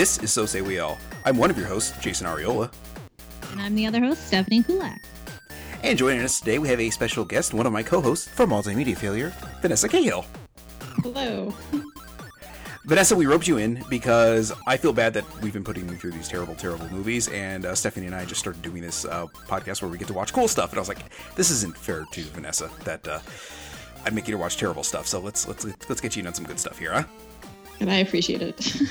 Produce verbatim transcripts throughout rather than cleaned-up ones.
This is So Say We All. I'm one of your hosts, Jason Arriola. And I'm the other host, Stephanie Kulak. And joining us today, we have a special guest, one of my co-hosts from Multimedia Failure, Vanessa Cahill. Hello. Vanessa, we roped you in because I feel bad that we've been putting you through these terrible, terrible movies, and uh, Stephanie and I just started doing this uh, podcast where we get to watch cool stuff, and I was like, this isn't fair to Vanessa that uh, I'd make you to watch terrible stuff, so let's let's let's get you on some good stuff here, huh? And I appreciate it.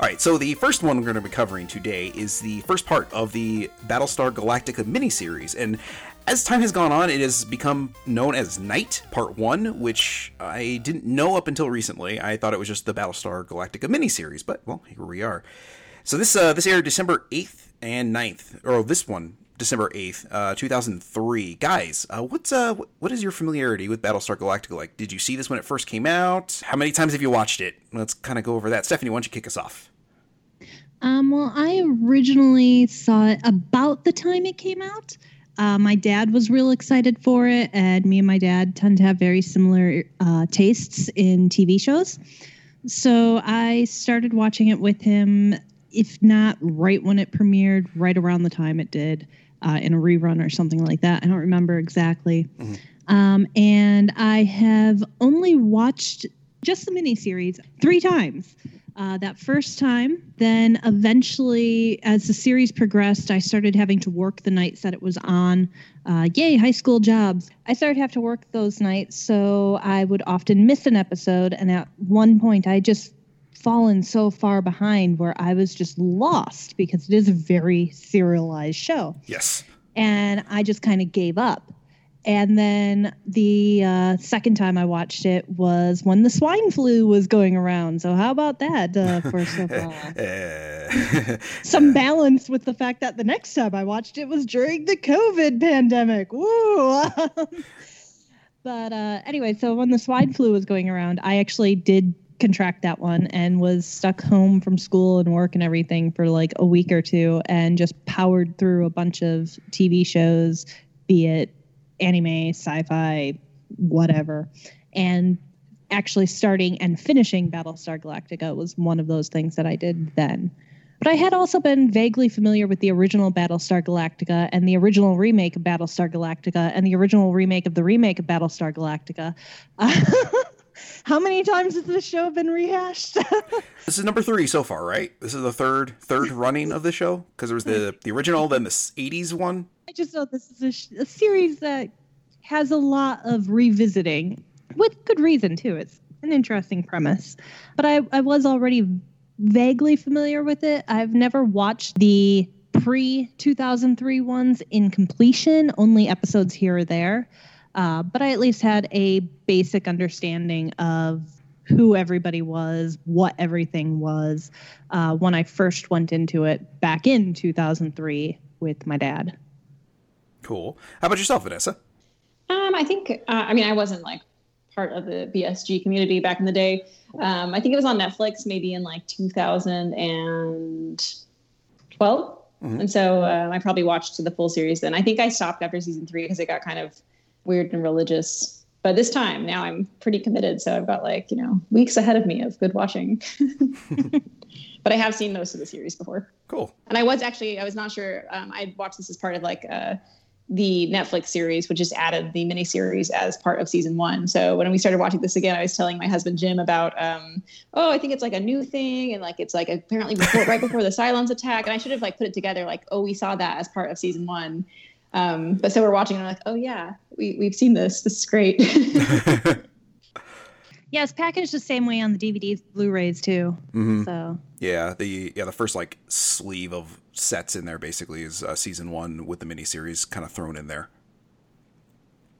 All right, so the first one we're going to be covering today is the first part of the Battlestar Galactica miniseries. And as time has gone on, it has become known as Night Part one, which I didn't know up until recently. I thought it was just the Battlestar Galactica miniseries, but, well, here we are. So this uh, this aired December eighth and ninth, or this one, December eighth, uh, two thousand three. Guys, uh, what's uh, what is your familiarity with Battlestar Galactica like? Did you see this when it first came out? How many times have you watched it? Let's kind of go over that. Stephanie, why don't you kick us off? Um, well, I originally saw it about the time it came out. Uh, my dad was real excited for it, and me and my dad tend to have very similar uh, tastes in T V shows. So I started watching it with him, if not right when it premiered, right around the time it did, uh, in a rerun or something like that. I don't remember exactly. Mm-hmm. Um, and I have only watched just the miniseries three times. Uh, that first time, then eventually, as the series progressed, I started having to work the nights that it was on. Uh, yay, high school jobs. I started to have to work those nights, so I would often miss an episode, and at one point I just fallen so far behind where I was just lost, because it is a very serialized show. Yes. And I just kind of gave up. And then the uh, second time I watched it was when the swine flu was going around. So how about that uh, for so far? Some balance with the fact that the next time I watched it was during the COVID pandemic. Woo! But uh, anyway, so when the swine flu was going around, I actually did contract that one and was stuck home from school and work and everything for like a week or two, and just powered through a bunch of T V shows, be it anime, sci-fi, whatever. And actually starting and finishing Battlestar Galactica was one of those things that I did then. But I had also been vaguely familiar with the original Battlestar Galactica and the original remake of Battlestar Galactica and the original remake of the remake of Battlestar Galactica. Uh, how many times has this show been rehashed? This is number three so far, right? This is the third third running of the show? Because there was the, the original, then the eighties one. I just know this is a, sh- a series that has a lot of revisiting, with good reason, too. It's an interesting premise. But I, I was already vaguely familiar with it. I've never watched the pre-two thousand three ones in completion, only episodes here or there. Uh, but I at least had a basic understanding of who everybody was, what everything was, uh, when I first went into it back in two thousand three with my dad. Cool. How about yourself, Vanessa? Um, I think, uh, I mean, I wasn't like part of the B S G community back in the day. Um, I think it was on Netflix maybe in like two thousand twelve. Mm-hmm. And so uh, I probably watched the full series then. I think I stopped after season three because it got kind of weird and religious, but this time now I'm pretty committed. So I've got like, you know, weeks ahead of me of good watching, but I have seen most of the series before. Cool. And I was actually, I was not sure. Um, I watched this as part of like uh, the Netflix series, which just added the miniseries as part of season one. So when we started watching this again, I was telling my husband, Jim, about, um, oh, I think it's like a new thing. And like, it's like apparently before, right before the Cylons attack. And I should have like put it together. Like, oh, we saw that as part of season one. Um, but so we're watching and we're like, oh yeah, we, we've seen this. This is great. Yeah, it's packaged the same way on the D V Ds, Blu-rays too. Mm-hmm. So yeah, the yeah the first like sleeve of sets in there basically is uh, season one with the miniseries kind of thrown in there.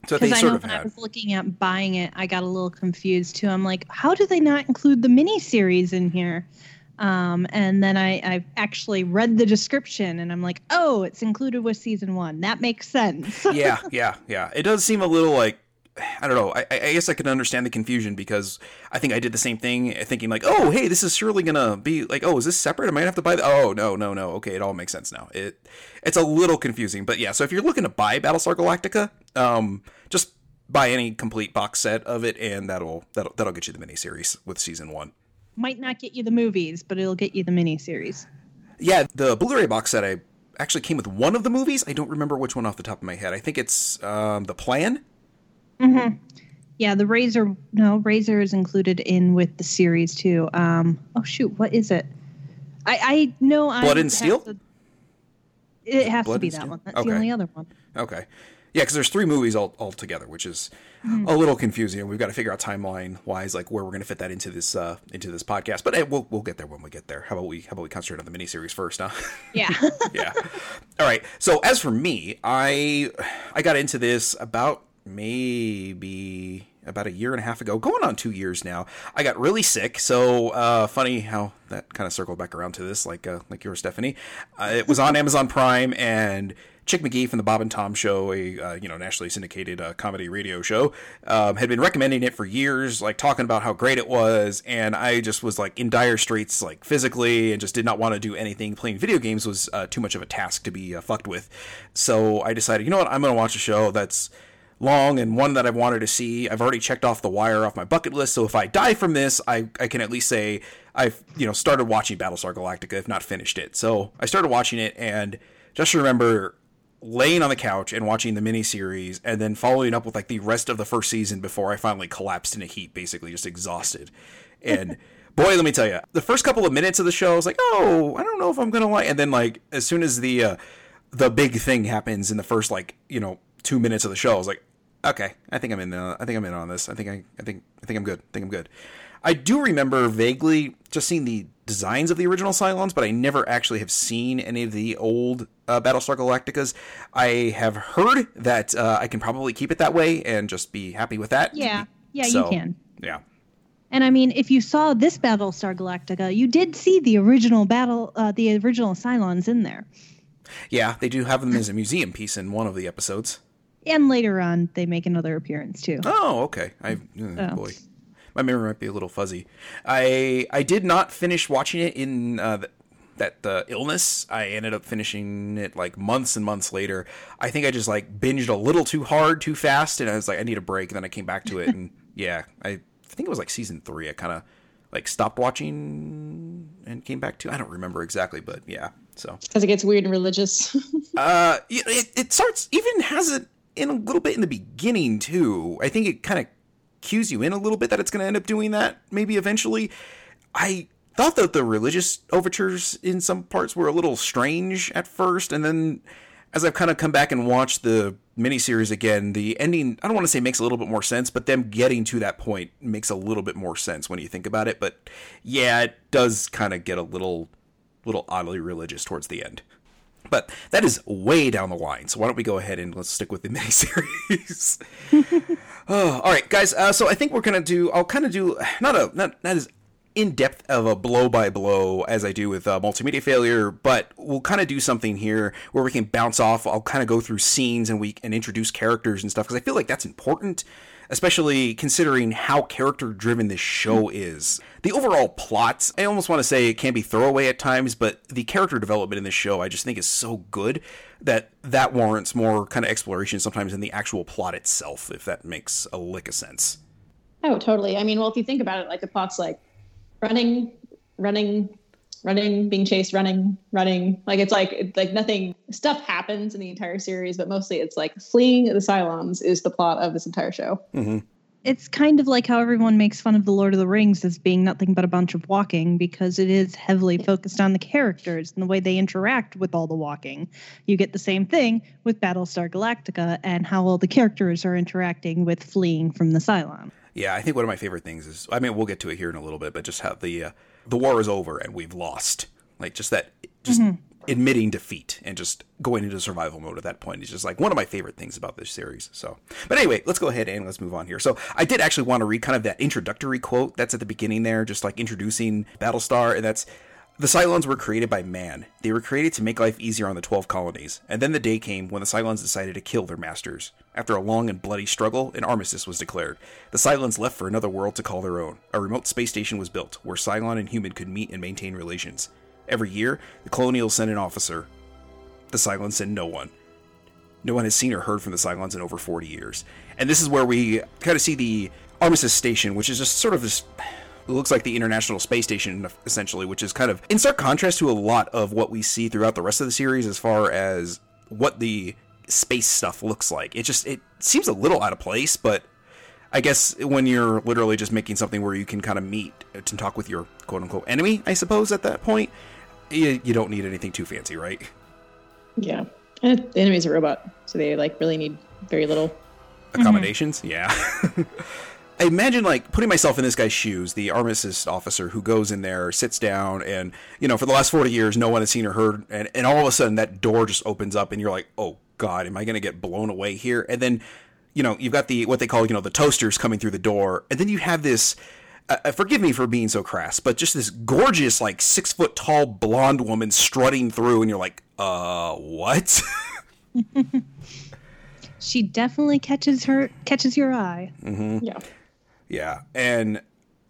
So they I sort know of when had. I was looking at buying it, I got a little confused too. I'm like, how do they not include the miniseries in here? Um, and then I, I actually read the description and I'm like, oh, it's included with season one. That makes sense. yeah, yeah, yeah. It does seem a little like, I don't know. I, I guess I can understand the confusion because I think I did the same thing thinking like, oh, hey, this is surely going to be like, oh, is this separate? I might have to buy the. Oh, no, no, no. Okay. It all makes sense now. It It's a little confusing. But yeah, so if you're looking to buy Battlestar Galactica, um, just buy any complete box set of it and that'll that'll, that'll get you the miniseries with season one. might not get you the movies, but it'll get you the miniseries. Yeah, the Blu-ray box set I actually came with one of the movies. I don't remember which one off the top of my head. I think it's um, The Plan. Mm-hmm. Yeah, the Razor. No, Razor is included in with the series too. Um, oh shoot, what is it? I, I know. I Blood and Steel. To, it has Blood to be that Steel? One. That's okay. The only other one. Okay. Yeah, because there's three movies all, all together, which is mm-hmm. a little confusing. We've got to figure out timeline-wise, like where we're going to fit that into this uh, into this podcast. But hey, we'll we'll get there when we get there. How about we how about we concentrate on the miniseries first, huh? Yeah. Yeah. All right. So as for me, I I got into this about maybe about a year and a half ago, going on two years now. I got really sick. So uh, funny how that kind of circled back around to this, like uh, like yours, Stephanie. Uh, it was on Amazon Prime and Chick McGee from the Bob and Tom show, a uh, you know nationally syndicated uh, comedy radio show, um, had been recommending it for years, like talking about how great it was, and I just was like in dire straits, like physically, and just did not want to do anything. Playing video games was uh, too much of a task to be uh, fucked with, so I decided, you know what, I'm going to watch a show that's long and one that I've wanted to see. I've already checked off The Wire off my bucket list, so if I die from this, I, I can at least say I've you know started watching Battlestar Galactica, if not finished it. So I started watching it, and just remember laying on the couch and watching the miniseries and then following up with like the rest of the first season before I finally collapsed in a heap, basically just exhausted. And boy, let me tell you, the first couple of minutes of the show, I was like, oh, I don't know if I'm going to like, and then like, as soon as the, uh, the big thing happens in the first, like, you know, two minutes of the show, I was like, okay, I think I'm in, uh, I think I'm in on this. I think I, I think, I think I'm good. I think I'm good. I do remember vaguely just seeing the designs of the original Cylons, but I never actually have seen any of the old uh, Battlestar Galacticas. I have heard that uh, I can probably keep it that way and just be happy with that. Yeah, yeah, so, you can. Yeah. And I mean, if you saw this Battlestar Galactica, you did see the original battle, uh, the original Cylons in there. Yeah, they do have them as a museum piece in one of the episodes. And later on, they make another appearance too. Oh, okay. I oh, boy. My memory might be a little fuzzy. I I did not finish watching it in uh, th- that uh, illness. I ended up finishing it like months and months later. I think I just like binged a little too hard, too fast, and I was like, I need a break. And then I came back to it, and yeah, I think it was like season three. I kind of like stopped watching and came back to. I don't remember exactly, but yeah. So because it gets weird and religious. uh, it it starts even has it in a little bit in the beginning too. I think it kind of cues you in a little bit that it's going to end up doing that maybe eventually. I thought that the religious overtures in some parts were a little strange at first, and then as I've kind of come back and watched the miniseries again, the ending, I don't want to say makes a little bit more sense, but them getting to that point makes a little bit more sense when you think about it. But yeah, it does kind of get a little little oddly religious towards the end. But that is way down the line, so why don't we go ahead and let's stick with the miniseries. Oh, all right, guys, uh, so I think we're going to do, I'll kind of do, not a not, not as in-depth of a blow-by-blow as I do with uh, Multimedia Failure, but we'll kind of do something here where we can bounce off. I'll kind of go through scenes and we and introduce characters and stuff, because I feel like that's important, especially considering how character-driven this show is. The overall plot, I almost want to say it can be throwaway at times, but the character development in this show I just think is so good that that warrants more kind of exploration sometimes in the actual plot itself, if that makes a lick of sense. Oh, totally. I mean, well, if you think about it, like the plot's like running, running, running, being chased, running, running. Like it's like it's like nothing, stuff happens in the entire series, but mostly it's like fleeing the Cylons is the plot of this entire show. Mm-hmm. It's kind of like how everyone makes fun of the Lord of the Rings as being nothing but a bunch of walking, because it is heavily focused on the characters and the way they interact with all the walking. You get the same thing with Battlestar Galactica and how all the characters are interacting with fleeing from the Cylon. Yeah, I think one of my favorite things is, I mean, we'll get to it here in a little bit, but just how the uh, the war is over and we've lost. Like just that, just mm-hmm. admitting defeat and just going into survival mode at that point is just like one of my favorite things about this series. So, but anyway, let's go ahead and let's move on here. So I did actually want to read kind of that introductory quote that's at the beginning there, just like introducing Battlestar. And that's, the Cylons were created by man. They were created to make life easier on the twelve colonies. And then the day came when the Cylons decided to kill their masters. After a long and bloody struggle, an armistice was declared. The Cylons left for another world to call their own. A remote space station was built where Cylon and human could meet and maintain relations. Every year, the Colonials send an officer. The Cylons send no one. No one has seen or heard from the Cylons in over forty years. And this is where we kind of see the Armistice Station, which is just sort of this It looks like the International Space Station, essentially, which is kind of in stark contrast to a lot of what we see throughout the rest of the series as far as what the space stuff looks like. It just, it seems a little out of place, but I guess when you're literally just making something where you can kind of meet and talk with your quote-unquote enemy, I suppose, at that point, you, you don't need anything too fancy, right? Yeah. And the enemy's a robot, so they, like, really need very little accommodations. Mm-hmm. Yeah. I imagine, like, putting myself in this guy's shoes, the armistice officer who goes in there, sits down, and, you know, for the last forty years, no one has seen or heard, and, and all of a sudden that door just opens up, and you're like, oh, God, am I going to get blown away here? And then, you know, you've got the, what they call, you know, the toasters coming through the door, and then you have this, uh, forgive me for being so crass, but just this gorgeous, like, six-foot-tall blonde woman strutting through, and you're like, uh, what? She definitely catches her, catches your eye. Mm-hmm. Yeah. Yeah. And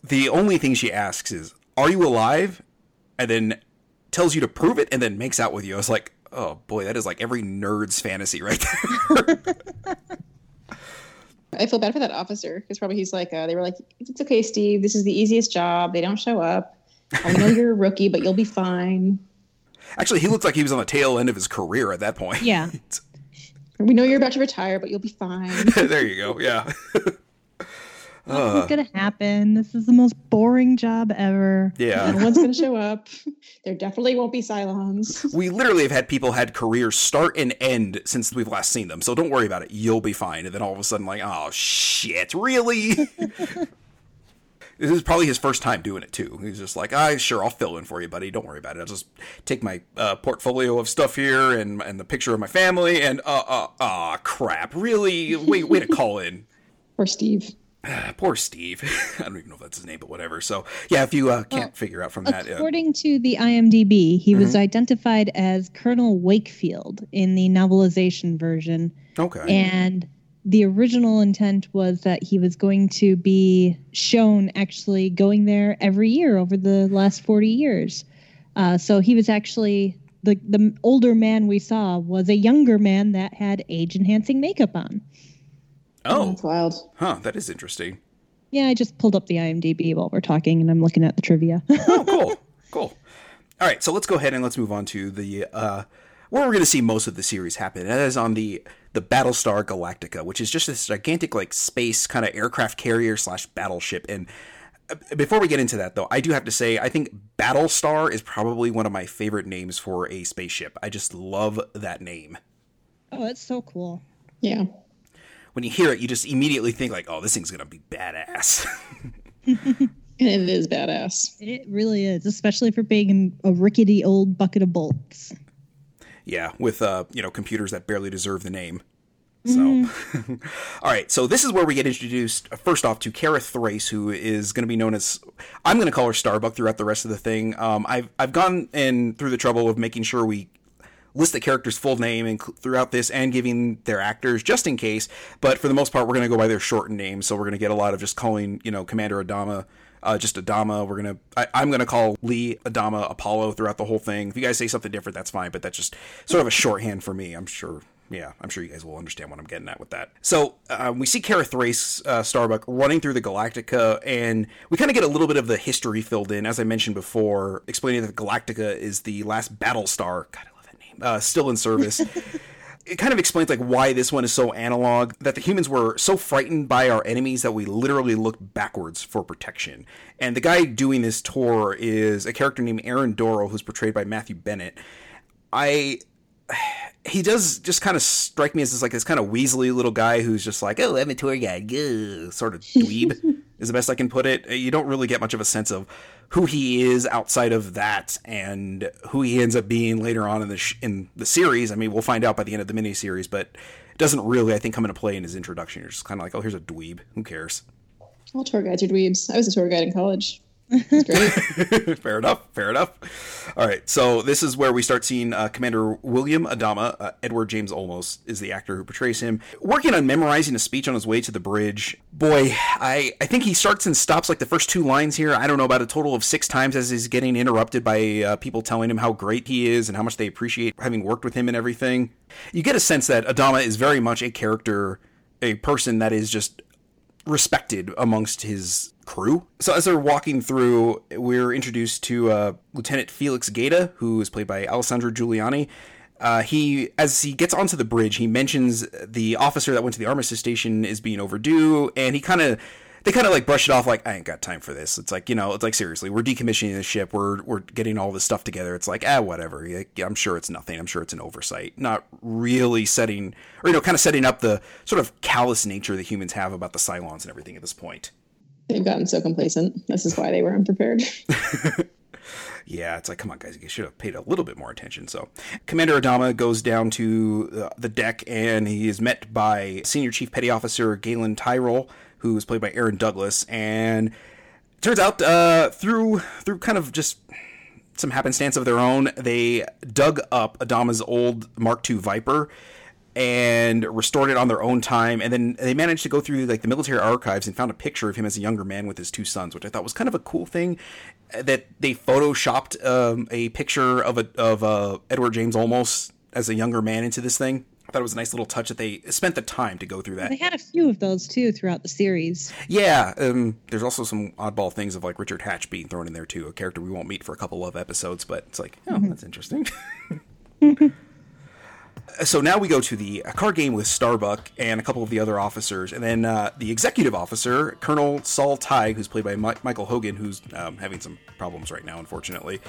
the only thing she asks is, are you alive? And then tells you to prove it and then makes out with you. I was like, oh boy, that is like every nerd's fantasy right there. I feel bad for that officer because probably he's like, uh, they were like, it's okay, Steve. This is the easiest job. They don't show up. I know you're a rookie, but you'll be fine. Actually, he looked like he was on the tail end of his career at that point. Yeah. We know you're about to retire, but you'll be fine. There you go. Yeah. uh, this is going to happen. This is the most boring job ever. Yeah. No one's going to show up. There definitely won't be Cylons. We literally have had people had careers start and end since we've last seen them. So don't worry about it. You'll be fine. And then all of a sudden, like, oh, shit, really? This is probably his first time doing it, too. He's just like, ah, sure, I'll fill in for you, buddy. Don't worry about it. I'll just take my uh, portfolio of stuff here and and the picture of my family and, uh, uh, uh, crap. Really? Wait, way to call in. Poor Steve. Poor Steve. I don't even know if that's his name, but whatever. So, yeah, if you uh, can't well, figure out from according that. According uh, to the I M D B, he mm-hmm. was identified as Colonel Wakefield in the novelization version. Okay. And the original intent was that he was going to be shown actually going there every year over the last forty years. Uh, so he was actually, the, the older man we saw was a younger man that had age-enhancing makeup on. Oh. That's wild. Huh, that is interesting. Yeah, I just pulled up the I M D B while we're talking, and I'm looking at the trivia. Oh, cool, cool. All right, so let's go ahead and let's move on to the uh, where we're going to see most of the series happen, and that is on the... the Battlestar Galactica, which is just this gigantic, like, space kind of aircraft carrier slash battleship. And before we get into that, though, I do have to say, I think Battlestar is probably one of my favorite names for a spaceship. I just love that name. Oh, it's so cool. Yeah. When you hear it, you just immediately think, like, oh, this thing's going to be badass. It is badass. It really is, especially for being a rickety old bucket of bolts. Yeah, with, uh, you know, computers that barely deserve the name. So, mm-hmm. All right. So this is where we get introduced, first off, to Kara Thrace, who is going to be known as, I'm going to call her Starbuck throughout the rest of the thing. Um, I've I've gone in through the trouble of making sure we list the character's full name and cl- throughout this and giving their actors just in case. But for the most part, we're going to go by their shortened names. So we're going to get a lot of just calling, you know, Commander Adama. Uh, just Adama. We're going to, I'm going to call Lee Adama Apollo throughout the whole thing. If you guys say something different, that's fine. But that's just sort of a shorthand for me. I'm sure. Yeah, I'm sure you guys will understand what I'm getting at with that. So uh, we see Kara Thrace, uh, Starbuck, running through the Galactica, and we kind of get a little bit of the history filled in. As I mentioned before, explaining that Galactica is the last Battlestar. God, I love that name. Uh, still in service. It kind of explains like why this one is so analog, that the humans were so frightened by our enemies that we literally looked backwards for protection. And the guy doing this tour is a character named Aaron Doral, who's portrayed by Matthew Bennett. I, he does just kind of strike me as this, like this kind of weaselly little guy who's just like, oh, I'm a tour guide, yeah, sort of dweeb is the best I can put it. You don't really get much of a sense of who he is outside of that and who he ends up being later on in the sh- in the series. I mean, we'll find out by the end of the miniseries, but it doesn't really, I think, come into play in his introduction. You're just kind of like, oh, here's a dweeb. Who cares? All tour guides are dweebs. I was a tour guide in college. That's great. Fair enough. Fair enough. All right. So this is where we start seeing uh, Commander William Adama. Uh, Edward James Olmos is the actor who portrays him, working on memorizing a speech on his way to the bridge. Boy, I, I think he starts and stops like the first two lines here. I don't know, about a total of six times, as he's getting interrupted by uh, people telling him how great he is and how much they appreciate having worked with him and everything. You get a sense that Adama is very much a character, a person that is just respected amongst his crew. So as they're walking through, we're introduced to uh, Lieutenant Felix Gaeta, who is played by Alessandro Giuliani. Uh, he, as he gets onto the bridge, he mentions the officer that went to the armistice station is being overdue, and he kind of, they kind of like brush it off like, I ain't got time for this. It's like, you know, it's like, seriously, we're decommissioning this ship. We're, we're getting all this stuff together. It's like, ah, whatever. Like, I'm sure it's nothing. I'm sure it's an oversight. Not really setting, or, you know, kind of setting up the sort of callous nature that humans have about the Cylons and everything at this point. They've gotten so complacent. This is why they were unprepared. Yeah, it's like, come on, guys, you should have paid a little bit more attention. So Commander Adama goes down to the deck, and he is met by Senior Chief Petty Officer Galen Tyrol, who is played by Aaron Douglas. And it turns out uh, through through kind of just some happenstance of their own, they dug up Adama's old Mark two Viper and restored it on their own time. And then they managed to go through like the military archives and found a picture of him as a younger man with his two sons, which I thought was kind of a cool thing, that they photoshopped um, a picture of a, of uh, Edward James Olmos as a younger man into this thing. I thought it was a nice little touch that they spent the time to go through that. They had a few of those too throughout the series. Yeah. Um, there's also some oddball things of like Richard Hatch being thrown in there too, a character we won't meet for a couple of episodes, but it's like, oh, mm-hmm. That's interesting. So now we go to the card game with Starbuck and a couple of the other officers. And then uh, the executive officer, Colonel Saul Tigh, who's played by M- Michael Hogan, who's um, having some problems right now, unfortunately.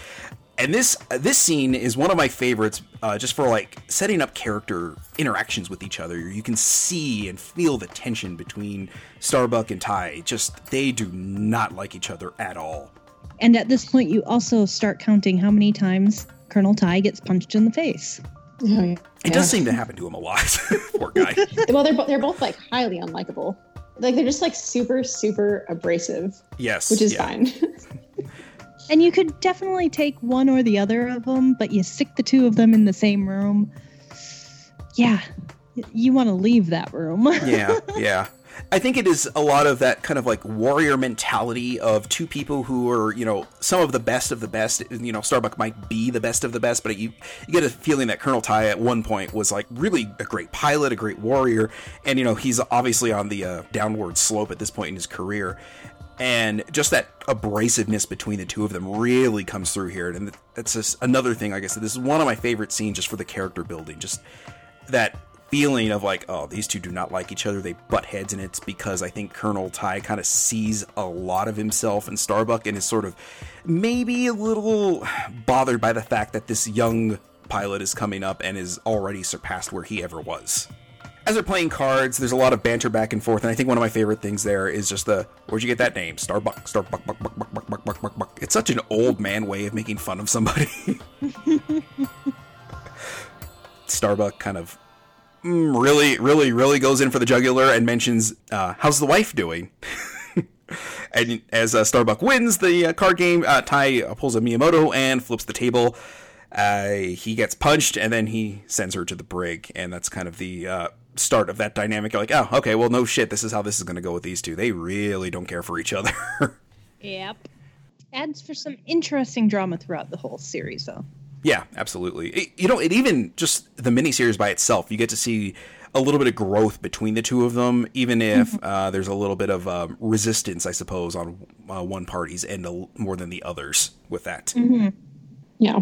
And this this scene is one of my favorites, uh, just for like setting up character interactions with each other. You can see and feel the tension between Starbuck and Tigh. Just they do not like each other at all. And at this point, you also start counting how many times Colonel Tigh gets punched in the face. Oh, yeah. It does seem to happen to him a lot. Poor guy. Well, they're, bo- they're both, like, highly unlikable. Like, they're just, like, super, super abrasive. Yes. Which is yeah. fine. And you could definitely take one or the other of them, but you stick the two of them in the same room. Yeah. You want to leave that room. yeah, yeah. I think it is a lot of that kind of like warrior mentality of two people who are, you know, some of the best of the best. You know, Starbuck might be the best of the best, but you, you get a feeling that Colonel Tigh at one point was like really a great pilot, a great warrior. And, you know, he's obviously on the uh, downward slope at this point in his career. And just that abrasiveness between the two of them really comes through here. And that's just another thing, like I said, this is one of my favorite scenes just for the character building, just that feeling of like, oh, these two do not like each other, they butt heads, and it's because I think Colonel Tigh kind of sees a lot of himself in Starbuck and is sort of maybe a little bothered by the fact that this young pilot is coming up and is already surpassed where he ever was. As they're playing cards, there's a lot of banter back and forth, and I think one of my favorite things there is just the, where'd you get that name? Starbuck, Starbuck, buck, buck, buck, buck, buck, buck, buck, buck. It's such an old man way of making fun of somebody. Starbuck kind of really, really, really goes in for the jugular and mentions, uh, how's the wife doing? And as uh, Starbuck wins the uh, card game, uh, Tigh pulls a Miyamoto and flips the table. Uh, he gets punched, and then he sends her to the brig. And that's kind of the uh, start of that dynamic. You're like, oh, okay, well, no shit. This is how this is going to go with these two. They really don't care for each other. Yep. Adds for some interesting drama throughout the whole series, though. Yeah, absolutely. It, you know, it even just the miniseries by itself, you get to see a little bit of growth between the two of them, even if uh, there's a little bit of um, resistance, I suppose, on uh, one party's end a, more than the others with that. Mm-hmm. Yeah.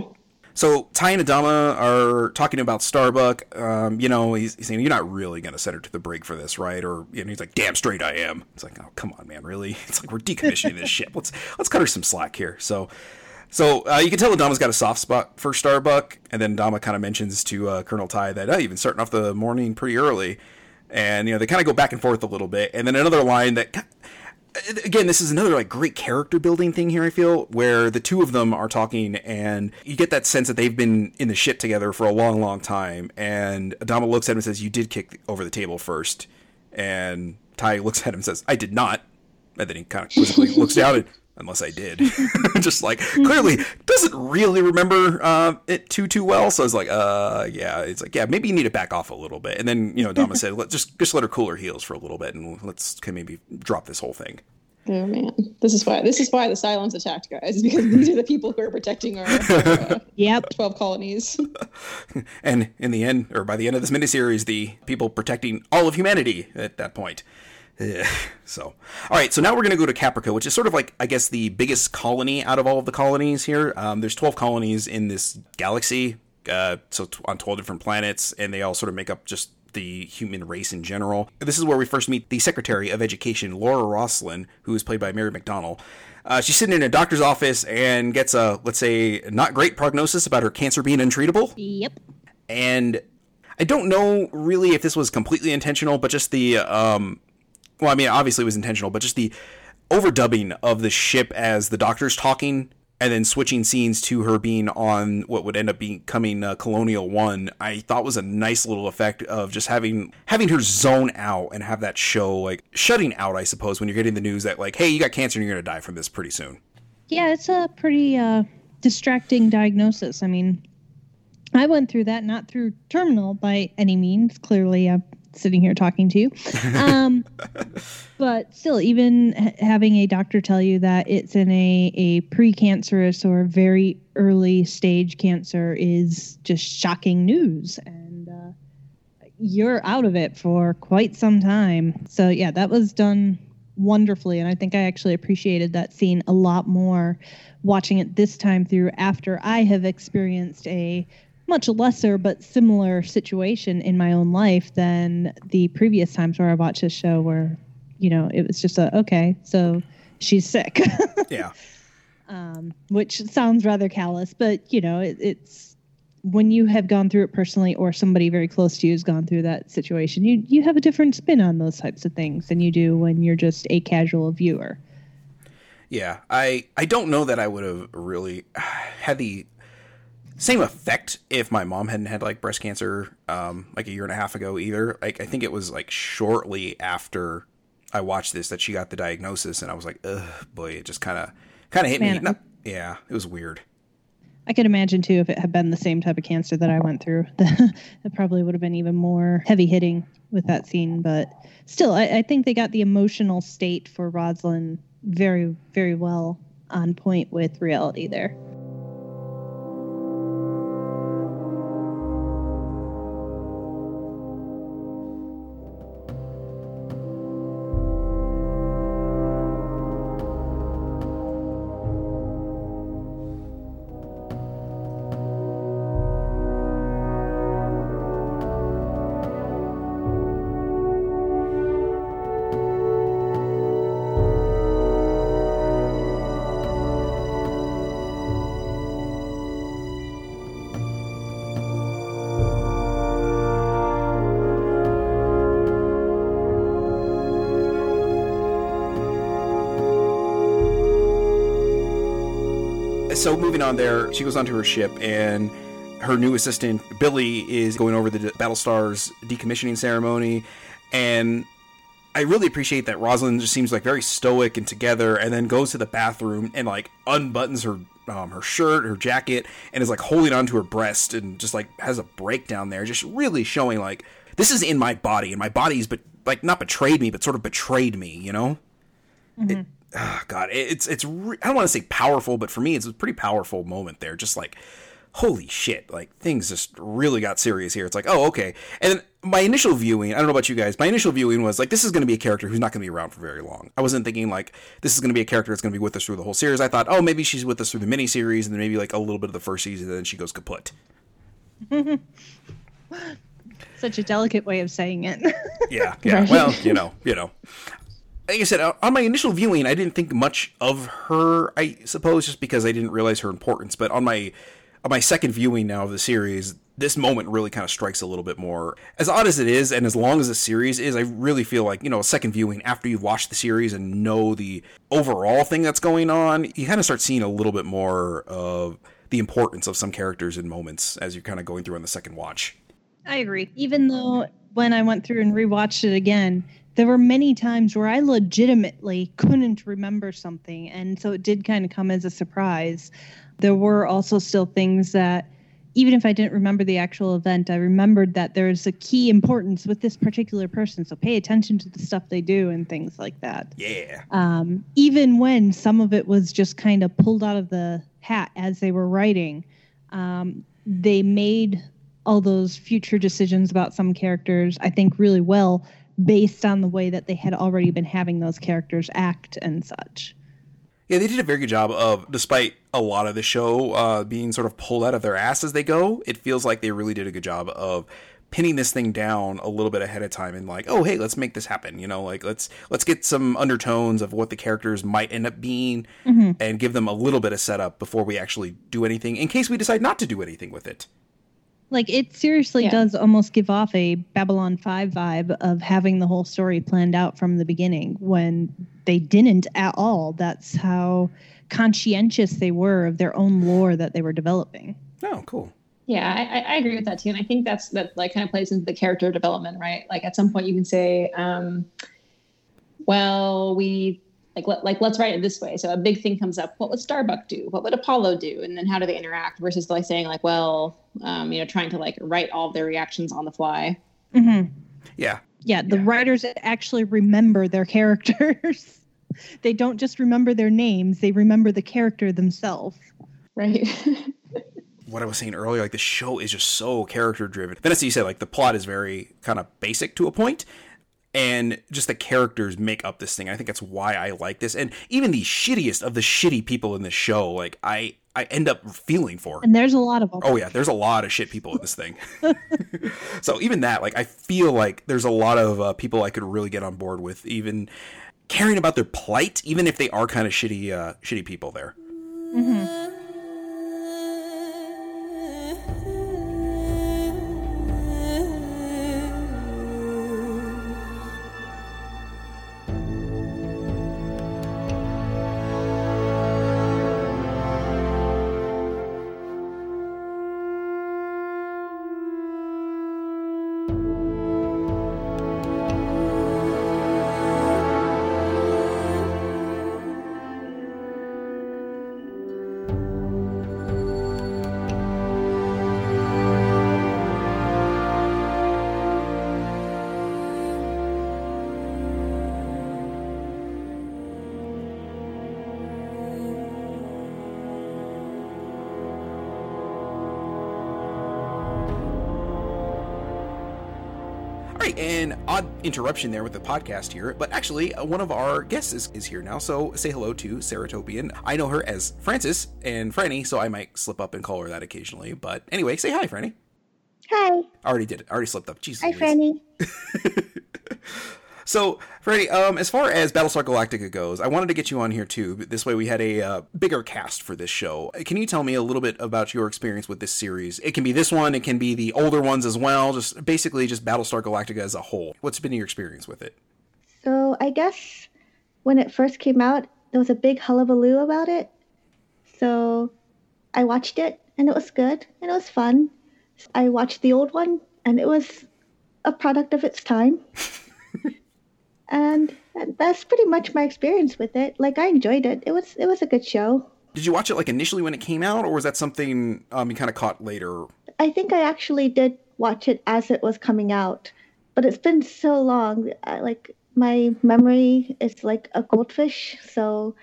So Tigh and Adama are talking about Starbuck. Um, you know, he's, he's saying, you're not really going to send her to the brig for this, right? Or and he's like, damn straight I am. It's like, oh, come on, man, really? It's like, we're decommissioning this ship. Let's, let's cut her some slack here. So... So uh, you can tell Adama's got a soft spot for Starbuck, and then Adama kind of mentions to uh, Colonel Tigh that, oh, you've been starting off the morning pretty early, and, you know, they kind of go back and forth a little bit, and then another line that, again, this is another, like, great character building thing here, I feel, where the two of them are talking, and you get that sense that they've been in the shit together for a long, long time, and Adama looks at him and says, you did kick over the table first, and Tigh looks at him and says, I did not, and then he kind of looks down and... unless I did. Just like, clearly doesn't really remember uh, it too, too well. So I was like, uh, yeah, it's like, yeah, maybe you need to back off a little bit. And then, you know, Adama said, let, just just let her cool her heels for a little bit and let's can maybe drop this whole thing. Oh, man. This is why this is why the Cylons attacked, guys, is because these are the people who are protecting our, our uh, yep. twelve colonies. And in the end, or by the end of this miniseries, the people protecting all of humanity at that point. Yeah. So, all right. So now we're going to go to Caprica, which is sort of like, I guess, the biggest colony out of all of the colonies here. Um, there's twelve colonies in this galaxy, uh, so t- on twelve different planets, and they all sort of make up just the human race in general. This is where we first meet the Secretary of Education, Laura Roslin, who is played by Mary McDonnell. Uh, she's sitting in a doctor's office and gets a, let's say, not great prognosis about her cancer being untreatable. Yep. And I don't know really if this was completely intentional, but just the... um. Well, I mean, obviously it was intentional, but just the overdubbing of the ship as the doctor's talking and then switching scenes to her being on what would end up becoming uh, Colonial One, I thought was a nice little effect of just having having her zone out and have that show like shutting out, I suppose, when you're getting the news that like, hey, you got cancer and you're going to die from this pretty soon. Yeah, it's a pretty uh, distracting diagnosis. I mean, I went through that, not through terminal by any means. Clearly, I've sitting here talking to you. Um, but still, even ha- having a doctor tell you that it's in a, a precancerous or very early stage cancer is just shocking news. And uh, you're out of it for quite some time. So yeah, that was done wonderfully. And I think I actually appreciated that scene a lot more watching it this time through after I have experienced a much lesser but similar situation in my own life than the previous times where I watched this show where, you know, it was just a, okay, so she's sick. Yeah. Um, which sounds rather callous, but, you know, it, it's when you have gone through it personally or somebody very close to you has gone through that situation, you, you have a different spin on those types of things than you do when you're just a casual viewer. Yeah. I, I don't know that I would have really had the same effect if my mom hadn't had like breast cancer um like a year and a half ago either. Like I think it was like shortly after I watched this that she got the diagnosis, and I was like, ugh, boy, it just kind of kind of hit Man, me. No, yeah, it was weird. I could imagine too if it had been the same type of cancer that I went through. It probably would have been even more heavy hitting with that scene, but still, I, I think they got the emotional state for Roslyn very, very well on point with reality there. So moving on there, she goes onto her ship, and her new assistant, Billy, is going over the de- Battlestar's decommissioning ceremony. And I really appreciate that Roslyn just seems like very stoic and together, and then goes to the bathroom and like unbuttons her um, her shirt, her jacket, and is like holding onto her breast and just like has a breakdown there, just really showing like, this is in my body, and my body's but like not betrayed me, but sort of betrayed me, you know? Mm-hmm. It, Oh, God, it's, it's, re- I don't want to say powerful, but for me, it's a pretty powerful moment there. Just like, holy shit, like things just really got serious here. It's like, oh, okay. And then my initial viewing, I don't know about you guys, my initial viewing was like, this is going to be a character who's not going to be around for very long. I wasn't thinking like, this is going to be a character that's going to be with us through the whole series. I thought, oh, maybe she's with us through the miniseries and then maybe like a little bit of the first season and then she goes kaput. Such a delicate way of saying it. Yeah, yeah. Right. Well, you know, you know. Like I said, on my initial viewing, I didn't think much of her, I suppose, just because I didn't realize her importance. But on my on my second viewing now of the series, this moment really kind of strikes a little bit more. As odd as it is, and as long as the series is, I really feel like, you know, a second viewing after you've watched the series and know the overall thing that's going on, you kind of start seeing a little bit more of the importance of some characters and moments as you're kind of going through on the second watch. I agree. Even though when I went through and rewatched it again, there were many times where I legitimately couldn't remember something, and so it did kind of come as a surprise. There were also still things that, even if I didn't remember the actual event, I remembered that there's a key importance with this particular person, so pay attention to the stuff they do and things like that. Yeah. Um, even when some of it was just kind of pulled out of the hat as they were writing, um, they made all those future decisions about some characters, I think, really well, based on the way that they had already been having those characters act and such. Yeah, they did a very good job of, despite a lot of the show uh, being sort of pulled out of their ass as they go, it feels like they really did a good job of pinning this thing down a little bit ahead of time and like, oh, hey, let's make this happen. You know, like let's let's get some undertones of what the characters might end up being mm-hmm. and give them a little bit of setup before we actually do anything in case we decide not to do anything with it. Like it seriously yeah. does almost give off a Babylon five vibe of having the whole story planned out from the beginning when they didn't at all. That's how conscientious they were of their own lore that they were developing. Oh, cool. Yeah, I, I agree with that too. And I think that's that like kind of plays into the character development, right? Like at some point you can say, um, well, we like, let, like, let's write it this way. So a big thing comes up. What would Starbuck do? What would Apollo do? And then how do they interact versus like saying like, well, Um, you know, trying to like write all their reactions on the fly. Mm-hmm. Yeah. Yeah. The yeah. writers actually remember their characters. They don't just remember their names. They remember the character themselves. Right. What I was saying earlier, like the show is just so character driven. Vanessa, you said like the plot is very kind of basic to a point. And just the characters make up this thing. I think that's why I like this. And even the shittiest of the shitty people in this show, like I, I end up feeling for. And there's a lot of them. Oh, yeah. There's a lot of shit people in this thing. So even that, like I feel like there's a lot of uh, people I could really get on board with, even caring about their plight, even if they are kind of shitty, uh, shitty people there. Mm-hmm. An odd interruption there with the podcast here, but actually uh, one of our guests is, is here now, so say hello to Saratopian. I know her as Frances and Franny, so I might slip up and call her that occasionally, but anyway, say hi, Franny. Hi. I already did it. I already slipped up. Jesus. Hi, Franny. So, Franny, um, as far as Battlestar Galactica goes, I wanted to get you on here, too. This way we had a uh, bigger cast for this show. Can you tell me a little bit about your experience with this series? It can be this one. It can be the older ones as well. Just basically just Battlestar Galactica as a whole. What's been your experience with it? So, I guess when it first came out, there was a big hullabaloo about it. So, I watched it, and it was good, and it was fun. I watched the old one, and it was a product of its time. And that's pretty much my experience with it. Like, I enjoyed it. It was it was a good show. Did you watch it, like, initially when it came out, or was that something um, you kind of caught later? I think I actually did watch it as it was coming out. But it's been so long. I, like, my memory is like a goldfish, so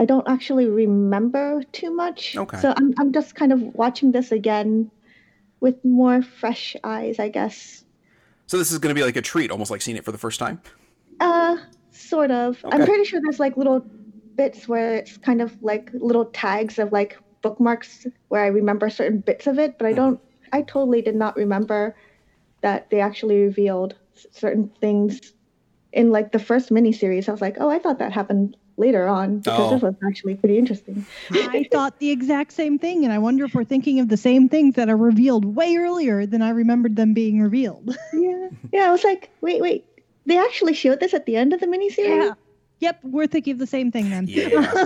I don't actually remember too much. Okay. So I'm I'm just kind of watching this again with more fresh eyes, I guess. So this is going to be like a treat, almost like seeing it for the first time? Uh, sort of. Okay. I'm pretty sure there's like little bits where it's kind of like little tags of like bookmarks where I remember certain bits of it, but I don't, I totally did not remember that they actually revealed certain things in like the first miniseries. I was like, oh, I thought that happened later on because oh. this was actually pretty interesting. I thought the exact same thing, and I wonder if we're thinking of the same things that are revealed way earlier than I remembered them being revealed. Yeah. Yeah. I was like, wait, wait. They actually showed this at the end of the miniseries? Yeah. Yep, we're thinking of the same thing then. Yeah.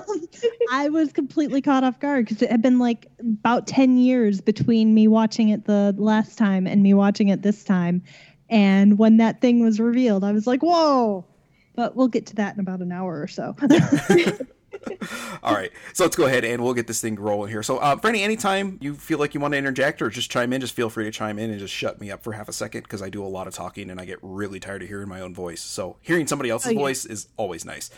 I was completely caught off guard because it had been like about ten years between me watching it the last time and me watching it this time. And when that thing was revealed, I was like, whoa. But we'll get to that in about an hour or so. All right, so let's go ahead and we'll get this thing rolling here. So, uh, Franny, anytime you feel like you want to interject or just chime in, just feel free to chime in and just shut me up for half a second because I do a lot of talking and I get really tired of hearing my own voice. So hearing somebody else's oh, yeah. voice is always nice.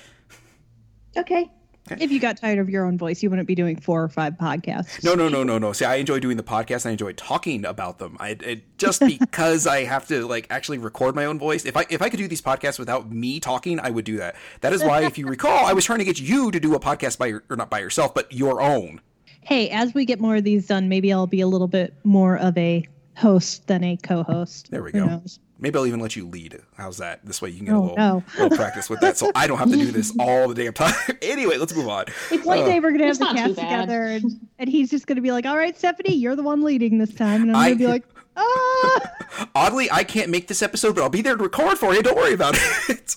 Okay. Okay. If you got tired of your own voice, you wouldn't be doing four or five podcasts. No, no, no, no, no. See, I enjoy doing the podcast. I enjoy talking about them. I it, just because I have to like actually record my own voice. If I if I could do these podcasts without me talking, I would do that. That is why, if you recall, I was trying to get you to do a podcast by your, or not by yourself, but your own. Hey, as we get more of these done, maybe I'll be a little bit more of a host than a co-host. There we Who go. Knows? Maybe I'll even let you lead. How's that? This way you can get oh, a little, no. little practice with that. So I don't have to do this all the damn time. Anyway, let's move on. It's one uh, day we're going to have the cast together and, and he's just going to be like, all right, Stephanie, you're the one leading this time. And I'm going to be like, ah. Oddly, I can't make this episode, but I'll be there to record for you. Don't worry about it.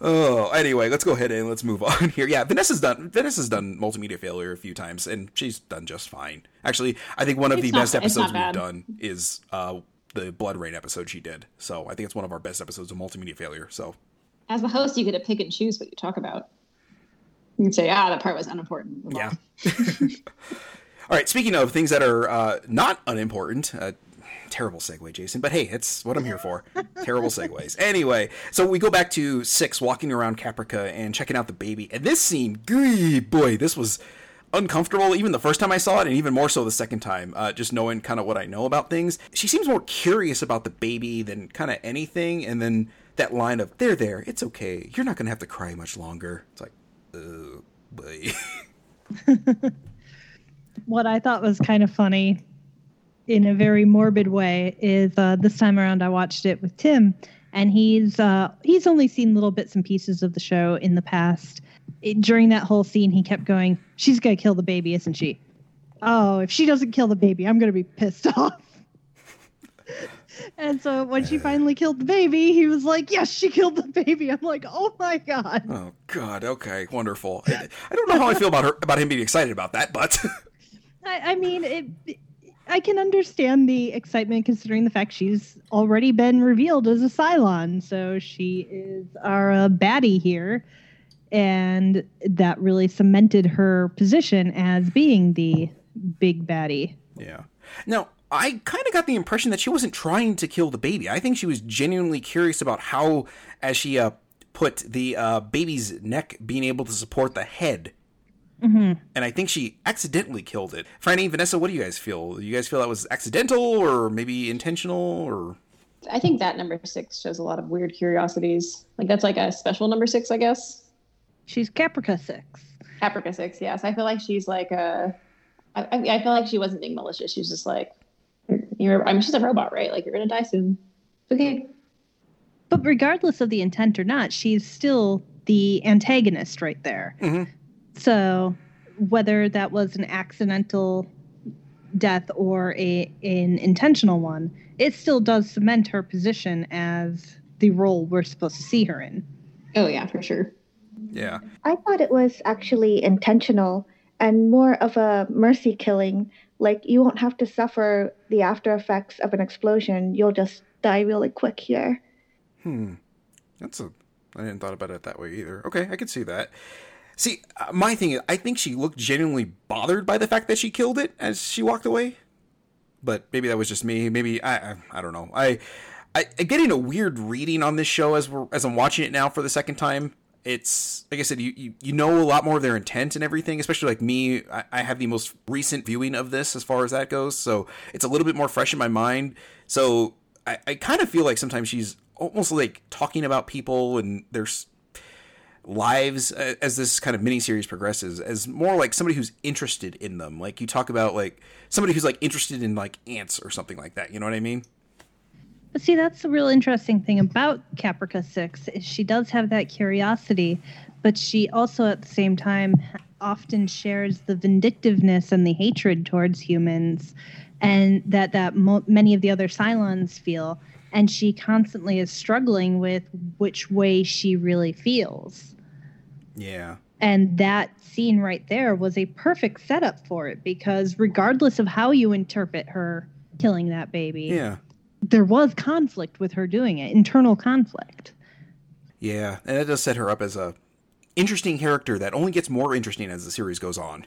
Oh, anyway, let's go ahead and let's move on here. Yeah, Vanessa's done Vanessa's done Multimedia Failure a few times and she's done just fine. Actually, I think one of it's the not, best episodes we've done is... uh. the Blood Rain episode she did. So I think it's one of our best episodes of Multimedia Failure. So as the host, you get to pick and choose what you talk about. You can say, ah, that part was unimportant. We're yeah. All right. Speaking of things that are uh, not unimportant, uh, terrible segue, Jason, but hey, it's what I'm here for. Terrible segues. Anyway, so we go back to Six walking around Caprica and checking out the baby. And this scene, boy, this was uncomfortable even the first time I saw it, and even more so the second time, uh just knowing kind of what I know about things. She seems more curious about the baby than kind of anything, and then that line of "There, there, it's okay, you're not gonna have to cry much longer." It's like, uh boy. What I thought was kind of funny in a very morbid way is uh this time around I watched it with Tim, and he's uh he's only seen little bits and pieces of the show in the past. It, during that whole scene, he kept going, "She's going to kill the baby, isn't she? Oh, if she doesn't kill the baby, I'm going to be pissed off." And so when she finally killed the baby, he was like, "Yes, she killed the baby." I'm like, "Oh, my God." Oh, God. Okay, wonderful. I, I don't know how I feel about her, about him being excited about that, but... I, I mean, it, I can understand the excitement considering the fact she's already been revealed as a Cylon. So she is our uh, baddie here. And that really cemented her position as being the big baddie. Yeah. Now, I kind of got the impression that she wasn't trying to kill the baby. I think she was genuinely curious about how, as she uh, put the uh, baby's neck, being able to support the head. Mm-hmm. And I think she accidentally killed it. Franny, Vanessa, what do you guys feel? You guys feel that was accidental or maybe intentional or... I think that number six shows a lot of weird curiosities. Like, that's like a special number six, I guess. She's Caprica Six. Caprica Six, yes. I feel like she's like a... I, I feel like she wasn't being malicious. She was just like, you're, I mean, she's a robot, right? Like, you're going to die soon. Okay. But regardless of the intent or not, she's still the antagonist right there. Mm-hmm. So whether that was an accidental death or a an intentional one, it still does cement her position as the role we're supposed to see her in. Oh, yeah, for sure. Yeah, I thought it was actually intentional and more of a mercy killing. Like, you won't have to suffer the after effects of an explosion. You'll just die really quick here. Hmm. That's a... I didn't thought about it that way either. Okay, I could see that. See, my thing is, I think she looked genuinely bothered by the fact that she killed it as she walked away. But maybe that was just me. Maybe, I I, I don't know. I, I, I'm getting a weird reading on this show as we're, as I'm watching it now for the second time. It's, like I said, you, you, you know a lot more of their intent and everything, especially like me. I, I have the most recent viewing of this as far as that goes, so it's a little bit more fresh in my mind. So I, I kind of feel like sometimes she's almost like talking about people and their lives as this kind of miniseries progresses as more like somebody who's interested in them. Like, you talk about like somebody who's like interested in like ants or something like that. You know what I mean? See, that's the real interesting thing about Caprica Six is she does have that curiosity, but she also at the same time often shares the vindictiveness and the hatred towards humans and that, that mo- many of the other Cylons feel. And she constantly is struggling with which way she really feels. Yeah. And that scene right there was a perfect setup for it, because regardless of how you interpret her killing that baby... Yeah. There was conflict with her doing it, internal conflict. Yeah, and that does set her up as a interesting character that only gets more interesting as the series goes on.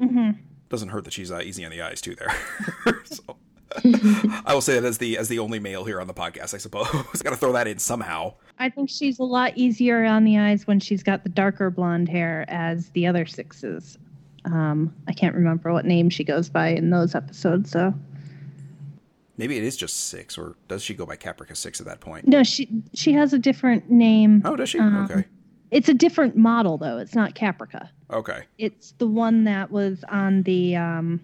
Mm-hmm. Doesn't hurt that she's uh, easy on the eyes, too, there. So, I will say that as the as the only male here on the podcast, I suppose. I got to throw that in somehow. I think she's a lot easier on the eyes when she's got the darker blonde hair as the other sixes. Um, I can't remember what name she goes by in those episodes, so. Maybe it is just Six, or does she go by Caprica Six at that point? No, she she has a different name. Oh, does she? Um, okay. It's a different model, though. It's not Caprica. Okay. It's the one that was on the um,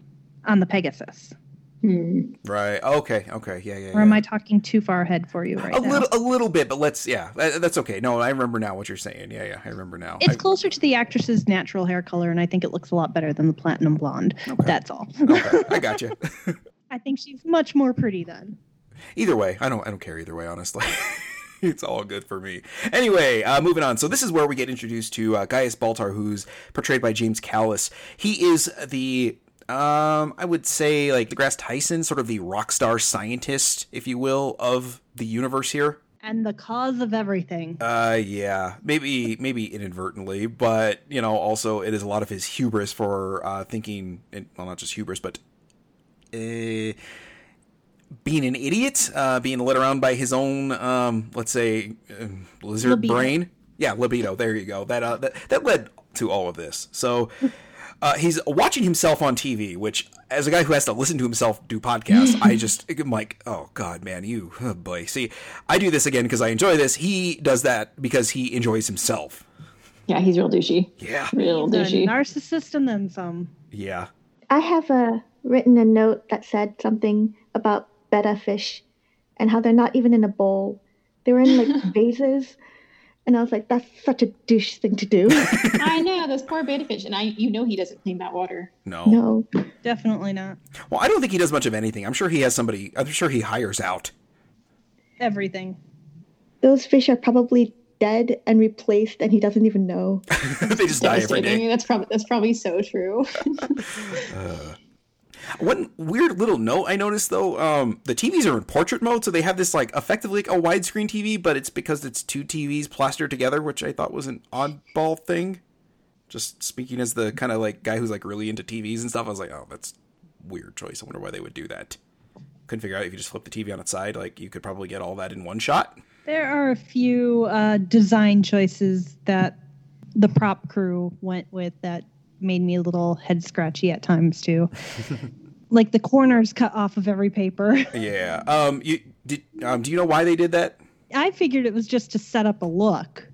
on the Pegasus. Hmm. Right. Okay. Okay. Yeah. Yeah. Or am yeah. I talking too far ahead for you right a now? A little, a little bit, but let's. Yeah, that's okay. No, I remember now what you're saying. Yeah. Yeah, I remember now. It's I, closer to the actress's natural hair color, and I think it looks a lot better than the platinum blonde. Okay. That's all. Okay. I got you. I think she's much more pretty then. Either way, I don't. I don't care either way, honestly. It's all good for me. Anyway, uh, moving on. So this is where we get introduced to uh, Gaius Baltar, who's portrayed by James Callis. He is the, um, I would say, like DeGrasse Tyson, sort of the rock star scientist, if you will, of the universe here. And the cause of everything. Uh, yeah, maybe maybe inadvertently, but, you know, also it is a lot of his hubris for uh, thinking, well, not just hubris, but... Uh, being an idiot, uh, being led around by his own, um, let's say, uh, lizard libido. brain. Yeah, libido. There you go. That uh, that, that led to all of this. So uh, he's watching himself on T V, which, as a guy who has to listen to himself do podcasts, I just I'm like, oh, God, man, you oh boy. See, I do this again because I enjoy this. He does that because he enjoys himself. Yeah, he's real douchey. Yeah. Real he's douchey. A narcissist and then some. Yeah. I have a written a note that said something about betta fish and how they're not even in a bowl. They were in like vases. And I was like, that's such a douche thing to do. I know, those poor betta fish. And I, you know, he doesn't clean that water. No, no, definitely not. Well, I don't think he does much of anything. I'm sure he has somebody, I'm sure he hires out. Everything. Those fish are probably dead and replaced and he doesn't even know. They just die every day. That's probably, that's probably so true. uh. One weird little note I noticed, though, um, the T Vs are in portrait mode, so they have this, like, effectively like a widescreen T V, but it's because it's two T Vs plastered together, which I thought was an oddball thing. Just speaking as the kind of, like, guy who's, like, really into T Vs and stuff, I was like, oh, that's a weird choice. I wonder why they would do that. Couldn't figure out if you just flip the T V on its side, like, you could probably get all that in one shot. There are a few uh, design choices that the prop crew went with that made me a little head scratchy at times too. Like the corners cut off of every paper. Yeah. Um, you did, um, do you know why they did that? I figured it was just to set up a look.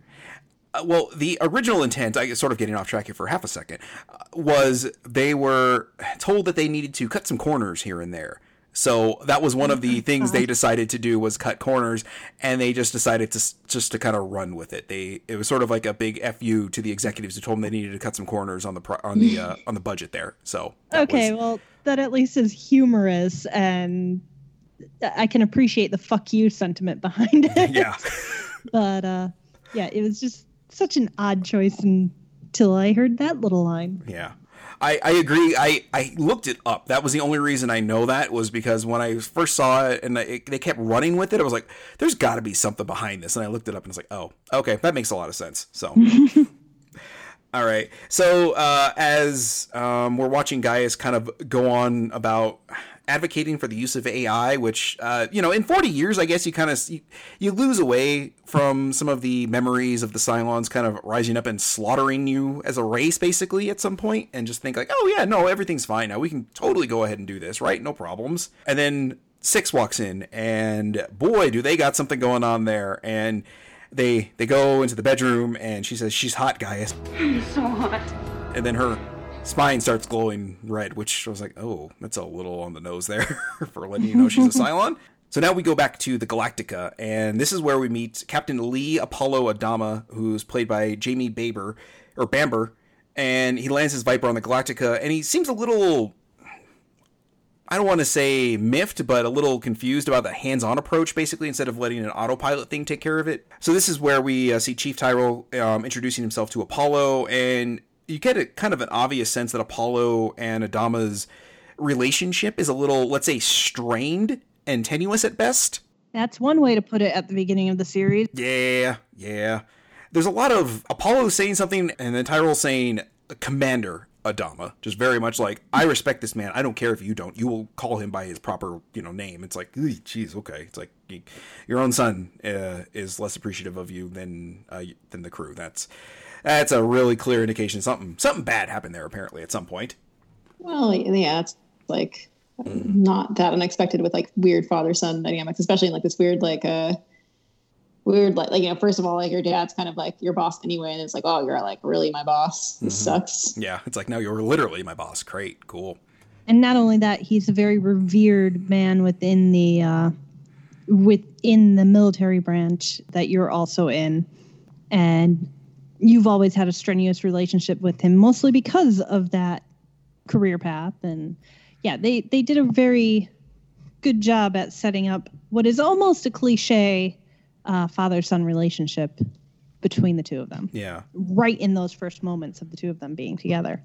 Uh, well, the original intent, I sort of getting off track here for half a second, uh, was they were told that they needed to cut some corners here and there. So that was one of the things they decided to do was cut corners, and they just decided to just to kind of run with it. They it was sort of like a big F U to the executives who told them they needed to cut some corners on the on the uh, on the budget there. So okay, was... well that at least is humorous, and I can appreciate the "fuck you" sentiment behind it. Yeah, but uh, yeah, it was just such an odd choice until I heard that little line. Yeah. I, I agree. I, I looked it up. That was the only reason I know that was because when I first saw it and it, they kept running with it, I was like, there's got to be something behind this. And I looked it up and it's like, oh, okay. That makes a lot of sense. So, all right. So uh, as um, we're watching Gaius kind of go on about advocating for the use of A I, which, uh, you know, in forty years, I guess you kind of, you, you lose away from some of the memories of the Cylons kind of rising up and slaughtering you as a race, basically, at some point, and just think like, oh, yeah, no, everything's fine now. We can totally go ahead and do this, right? No problems. And then Six walks in, and boy, do they got something going on there. And they they go into the bedroom, and she says, she's hot, Gaius. I'm so hot. And then her spine starts glowing red, which I was like, oh, that's a little on the nose there for letting you know she's a Cylon. So now we go back to the Galactica, and this is where we meet Captain Lee Apollo Adama, who's played by Jamie Baber, or Bamber, and he lands his Viper on the Galactica, and he seems a little, I don't want to say miffed, but a little confused about the hands-on approach, basically, instead of letting an autopilot thing take care of it. So this is where we uh, see Chief Tyrol um, introducing himself to Apollo, and you get a kind of an obvious sense that Apollo and Adama's relationship is a little, let's say, strained and tenuous at best. That's one way to put it at the beginning of the series. Yeah, yeah. There's a lot of Apollo saying something and then Tyrol saying commander Adama, just very much like, I respect this man. I don't care if you don't. You will call him by his proper, you know, name. It's like, geez, okay. It's like your own son uh, is less appreciative of you than uh, than the crew. That's that's a really clear indication something something bad happened there apparently at some point. Well, yeah, it's like mm. not that unexpected with like weird father-son dynamics, especially in like this weird like uh weird like, like you know, first of all, like your dad's kind of like your boss anyway, and it's like, oh, you're like really my boss, this mm-hmm. sucks. Yeah, it's like, no, you're literally my boss. Great, cool. And not only that, he's a very revered man within the uh within the military branch that you're also in, and you've always had a strenuous relationship with him, mostly because of that career path. And yeah, they they did a very good job at setting up what is almost a cliche Uh, father-son relationship between the two of them. Yeah. Right in those first moments of the two of them being together.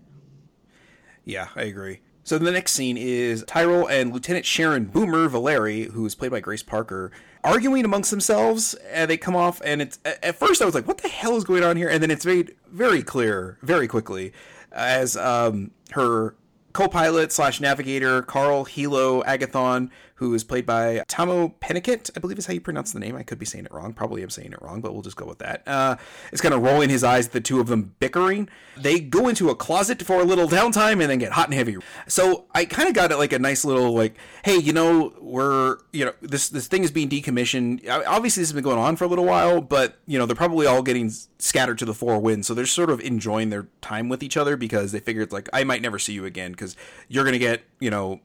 Yeah, I agree. So the next scene is Tyrol and Lieutenant Sharon Boomer Valerii, who is played by Grace Parker, arguing amongst themselves, and they come off, and it's at first I was like, what the hell is going on here? And then it's made very clear very quickly as um, her co-pilot slash navigator, Carl Hilo Agathon, who is played by Tamo Penikett, I believe is how you pronounce the name. I could be saying it wrong. Probably I'm saying it wrong, but we'll just go with that. Uh, it's kind of rolling his eyes at the two of them bickering. They go into a closet for a little downtime and then get hot and heavy. So I kind of got it like a nice little like, hey, you know, we're, you know, this, this thing is being decommissioned. Obviously this has been going on for a little while, but you know, they're probably all getting scattered to the four winds. So they're sort of enjoying their time with each other because they figured like, I might never see you again because you're going to get, you know,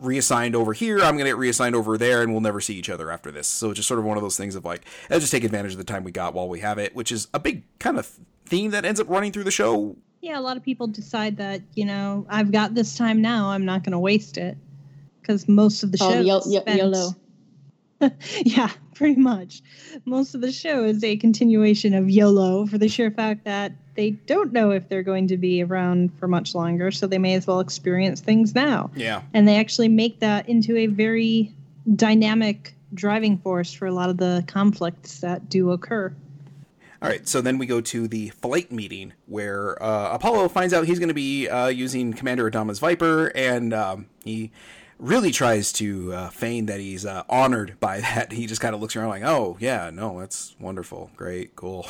reassigned over here, I'm gonna get reassigned over there, and we'll never see each other after this. So it's just sort of one of those things of like, let's just take advantage of the time we got while we have it, which is a big kind of theme that ends up running through the show. Yeah, a lot of people decide that, you know, I've got this time now, I'm not gonna waste it, because most of the show oh, is y- spent... YOLO. Yeah, pretty much. Most of the show is a continuation of YOLO for the sheer fact that they don't know if they're going to be around for much longer, so they may as well experience things now. Yeah. And they actually make that into a very dynamic driving force for a lot of the conflicts that do occur. All right, so then we go to the flight meeting where uh, Apollo finds out he's going to be uh, using Commander Adama's Viper, and um, he really tries to uh, feign that he's uh, honored by that. He just kind of looks around like, oh, yeah, no, that's wonderful, great, cool.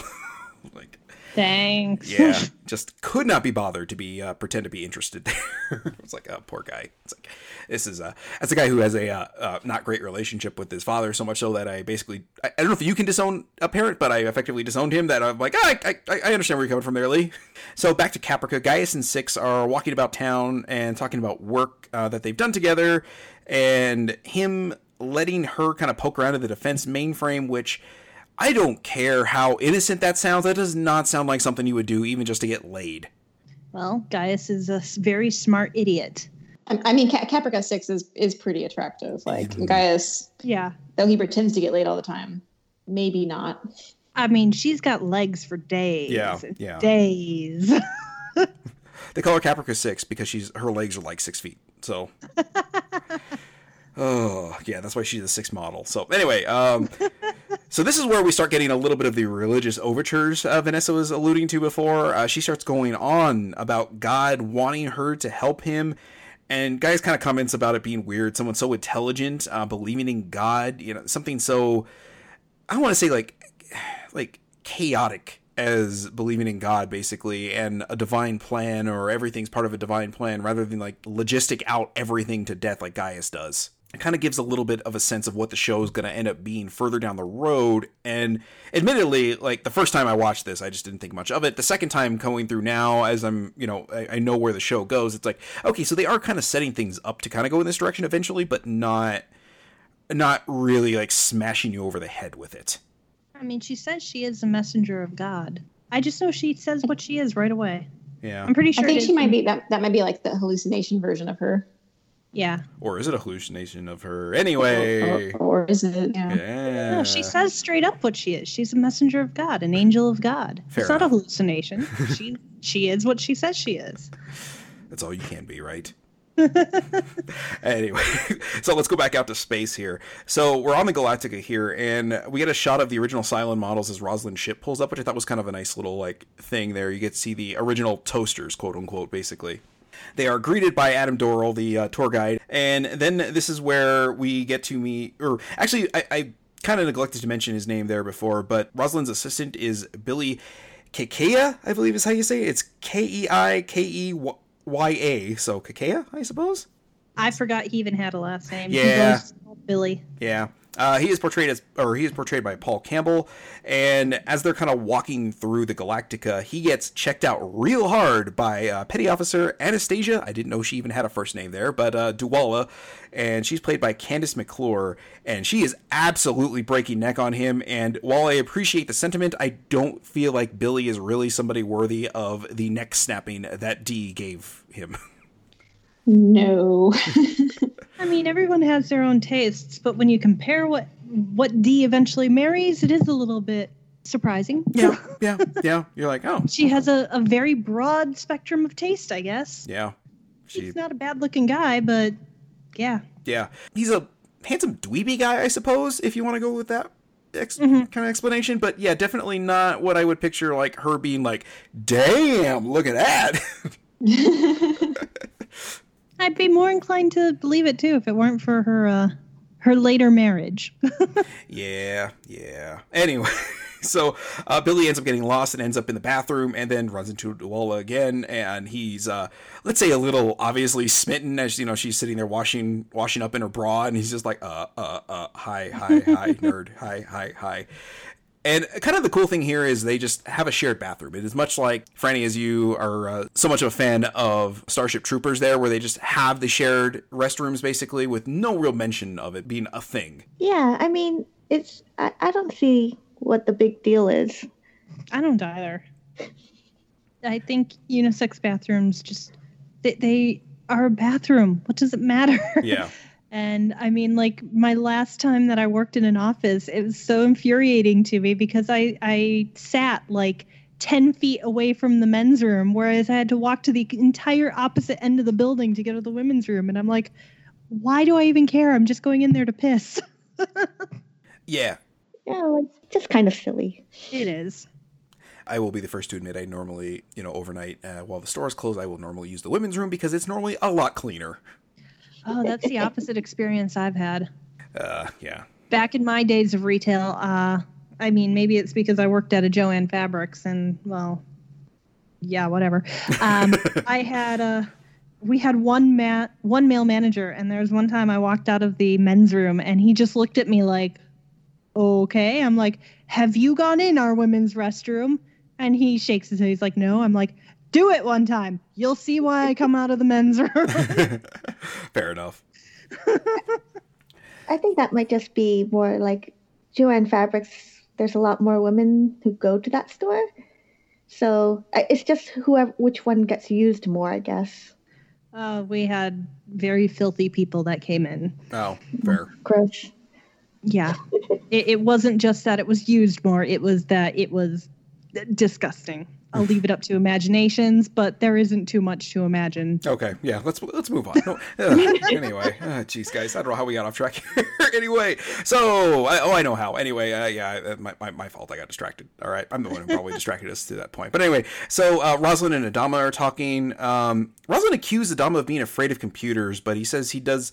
Like, thanks. Yeah, just could not be bothered to be uh, pretend to be interested there. It's like, oh, poor guy. It's like, this is a that's a guy who has a uh, uh, not great relationship with his father, so much so that I basically I, I don't know if you can disown a parent, but I effectively disowned him. That I'm like, ah, I, I I understand where you're coming from there, Lee. So back to Caprica, Gaius and Six are walking about town and talking about work uh, that they've done together, and him letting her kind of poke around at the defense mainframe, which, I don't care how innocent that sounds. That does not sound like something you would do, even just to get laid. Well, Gaius is a very smart idiot. I, I mean, Cap- Caprica Six is, is pretty attractive. Like, mm-hmm. Gaius, yeah, though he pretends to get laid all the time, maybe not. I mean, she's got legs for days. Yeah, yeah. Days. They call her Caprica Six because she's her legs are like six feet. So. Oh, yeah, that's why she's a six model. So anyway, um, so this is where we start getting a little bit of the religious overtures uh, Vanessa was alluding to before. Uh, she starts going on about God wanting her to help him. And Gaius kind of comments about it being weird. Someone so intelligent, uh, believing in God, you know, something so, I want to say like, like chaotic as believing in God, basically, and a divine plan, or everything's part of a divine plan, rather than like logistic out everything to death like Gaius does. It kind of gives a little bit of a sense of what the show is going to end up being further down the road. And admittedly, like the first time I watched this, I just didn't think much of it. The second time going through now, as I'm, you know, I, I know where the show goes. It's like, okay, so they are kind of setting things up to kind of go in this direction eventually, but not, not really like smashing you over the head with it. I mean, she says she is a messenger of God. I just know she says what she is right away. Yeah, I'm pretty sure. I think she might be that. That might be like the hallucination version of her. Yeah. Or is it a hallucination of her? Anyway. Or, or, or is it? Yeah. yeah. No, she says straight up what she is. She's a messenger of God, an angel of God. Fair it's enough. Not a hallucination. she she is what she says she is. That's all you can be, right? Anyway, so let's go back out to space here. So we're on the Galactica here, and we get a shot of the original Cylon models as Roslyn's ship pulls up, which I thought was kind of a nice little like thing there. You get to see the original toasters, quote unquote, basically. They are greeted by Adam Doral, the uh, tour guide, and then this is where we get to meet, or actually, I, I kind of neglected to mention his name there before, but Roslyn's assistant is Billy Kakeya, I believe is how you say it. It's K E I K E Y A, so Kakeya, I suppose? I forgot he even had a last name. Yeah. Billy. Yeah. Uh, he is portrayed as, or he is portrayed by Paul Campbell, and as they're kind of walking through the Galactica, he gets checked out real hard by uh, Petty Officer Anastasia. I didn't know she even had a first name there, but uh, Dualla, and she's played by Candace McClure, and she is absolutely breaking neck on him. And while I appreciate the sentiment, I don't feel like Billy is really somebody worthy of the neck snapping that Dee gave him. No. I mean, everyone has their own tastes, but when you compare what what Dee eventually marries, it is a little bit surprising. Yeah, yeah, yeah. You're like, oh. She has a, a very broad spectrum of taste, I guess. Yeah. She... He's not a bad-looking guy, but yeah. Yeah. He's a handsome dweeby guy, I suppose, if you want to go with that ex- mm-hmm. kind of explanation. But yeah, definitely not what I would picture, like, her being like, damn, look at that. I'd be more inclined to believe it, too, if it weren't for her uh, her later marriage. Yeah, yeah. Anyway, so uh, Billy ends up getting lost and ends up in the bathroom and then runs into Dualla again. And he's, uh, let's say, a little obviously smitten as, you know, she's sitting there washing washing up in her bra. And he's just like, uh, uh, uh, hi, hi, hi, nerd, hi, hi, hi. And kind of the cool thing here is they just have a shared bathroom. It is much like, Franny, as you are uh, so much of a fan of Starship Troopers there, where they just have the shared restrooms, basically, with no real mention of it being a thing. Yeah, I mean, it's I, I don't see what the big deal is. I don't either. I think unisex bathrooms just, they, they are a bathroom. What does it matter? Yeah. And I mean, like, my last time that I worked in an office, it was so infuriating to me because I, I sat like ten feet away from the men's room, whereas I had to walk to the entire opposite end of the building to go to the women's room. And I'm like, why do I even care? I'm just going in there to piss. Yeah. Yeah, like, just kind of silly. It is. I will be the first to admit I normally, you know, overnight uh, while the store is closed, I will normally use the women's room because it's normally a lot cleaner. Oh, that's the opposite experience I've had. Uh, yeah. Back in my days of retail, uh, I mean, maybe it's because I worked at a Joann Fabrics and, well, yeah, whatever. Um, I had a, we had one ma- one male manager, and there was one time I walked out of the men's room, and he just looked at me like, okay. I'm like, have you gone in our women's restroom? And he shakes his head. He's like, no. I'm like, do it one time. You'll see why I come out of the men's room. Fair enough. I think that might just be more like Joann Fabrics. There's a lot more women who go to that store. So it's just whoever, which one gets used more, I guess. Uh, we had very filthy people that came in. Oh, fair. Gross. Yeah. it, it wasn't just that it was used more. It was that it was disgusting. I'll leave it up to imaginations, but there isn't too much to imagine. Okay, yeah, let's let's move on. No, uh, anyway, jeez, oh, guys, I don't know how we got off track here. Anyway, so, I, oh, I know how. Anyway, uh, yeah, my, my my fault, I got distracted. All right, I'm the one who probably distracted us to that point. But anyway, so uh, Roslin and Adama are talking. Um, Roslin accused Adama of being afraid of computers, but he says he does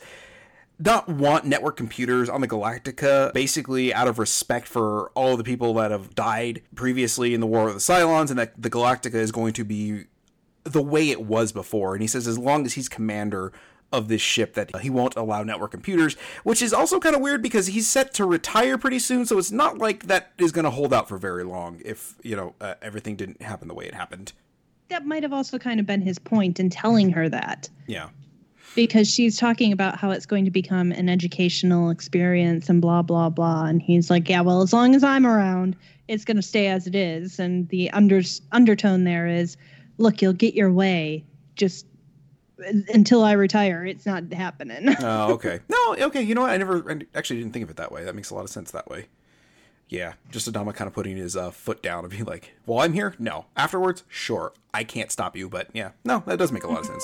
not want network computers on the Galactica, basically out of respect for all the people that have died previously in the War of the Cylons, and that the Galactica is going to be the way it was before. And he says as long as he's commander of this ship that he won't allow network computers, which is also kind of weird because he's set to retire pretty soon, so it's not like that is going to hold out for very long if, you know, uh, everything didn't happen the way it happened. That might have also kind of been his point in telling her that. Yeah. Because she's talking about how it's going to become an educational experience and blah, blah, blah. And he's like, yeah, well, as long as I'm around, it's going to stay as it is. And the under, undertone there is, look, you'll get your way just until I retire. It's not happening. Oh, okay. No, okay. You know what? I never I actually didn't think of it that way. That makes a lot of sense that way. Yeah. Just Adama kind of putting his uh, foot down and being like, well, I'm here. No. Afterwards, sure. I can't stop you. But yeah, no, that does make a lot of sense.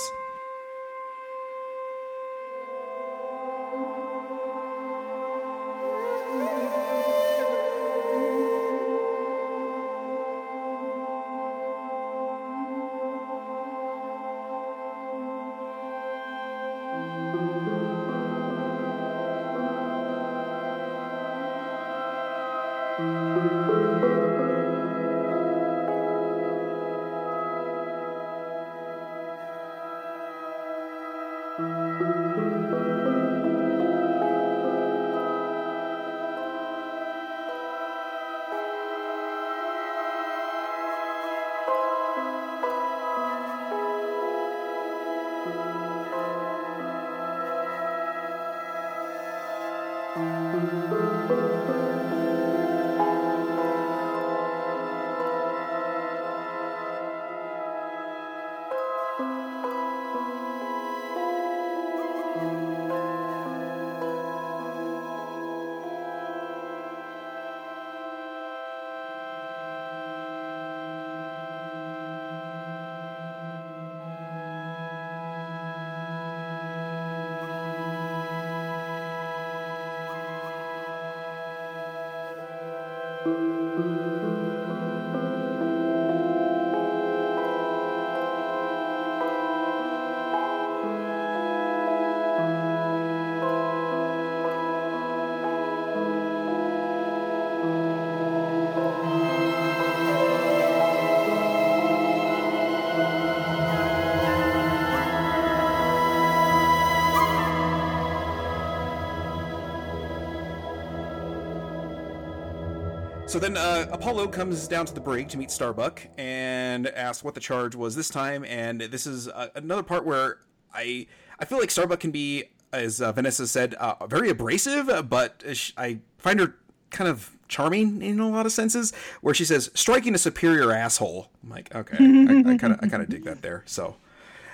So then uh, Apollo comes down to the brig to meet Starbuck and asks what the charge was this time. And this is uh, another part where I I feel like Starbuck can be, as uh, Vanessa said, uh, very abrasive, but I find her kind of charming in a lot of senses, where she says, "Striking a superior asshole." I'm like, okay, I kind of I kind of dig that there. So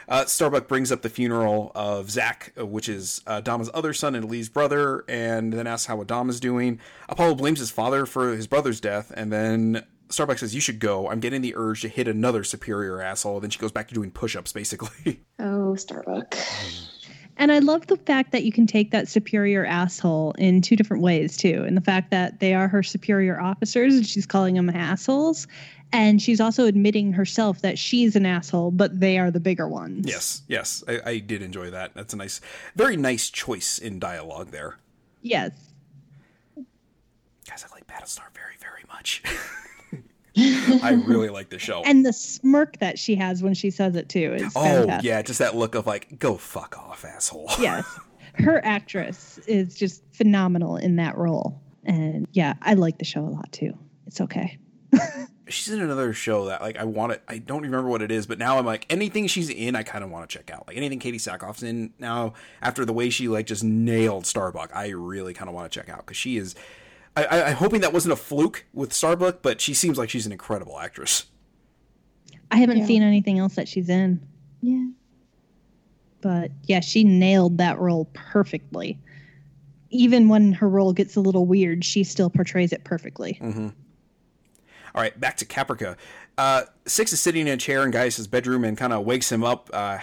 uh, Starbuck brings up the funeral of Zach, which is uh, Adama's other son and Lee's brother, and then asks how Adama's doing. Apollo blames his father for his brother's death, and then Starbuck says, "You should go. I'm getting the urge to hit another superior asshole." Then she goes back to doing push-ups, basically. Oh, Starbuck. And I love the fact that you can take that superior asshole in two different ways, too. And the fact that they are her superior officers, and she's calling them assholes. And she's also admitting herself that she's an asshole, but they are the bigger ones. Yes, yes. I, I did enjoy that. That's a nice, very nice choice in dialogue there. Yes. Guys, I like Battlestar very, very much. I really like the show. And the smirk that she has when she says it, too, is oh, fantastic. Yeah, just that look of like, go fuck off, asshole. Yes. Her actress is just phenomenal in that role. And yeah, I like the show a lot, too. It's okay. She's in another show that like I want to, I don't remember what it is, but now I'm like anything she's in, I kind of want to check out. Like anything Katie Sackhoff's in now, after the way she like just nailed Starbuck, I really kind of want to check out because she is. I, I, I'm hoping that wasn't a fluke with Starbuck, but she seems like she's an incredible actress. I haven't yeah. seen anything else that she's in. Yeah, but yeah, she nailed that role perfectly. Even when her role gets a little weird, she still portrays it perfectly. Mm-hmm. All right, back to Caprica. Uh, Six is sitting in a chair in Gaius' bedroom and kind of wakes him up. Uh,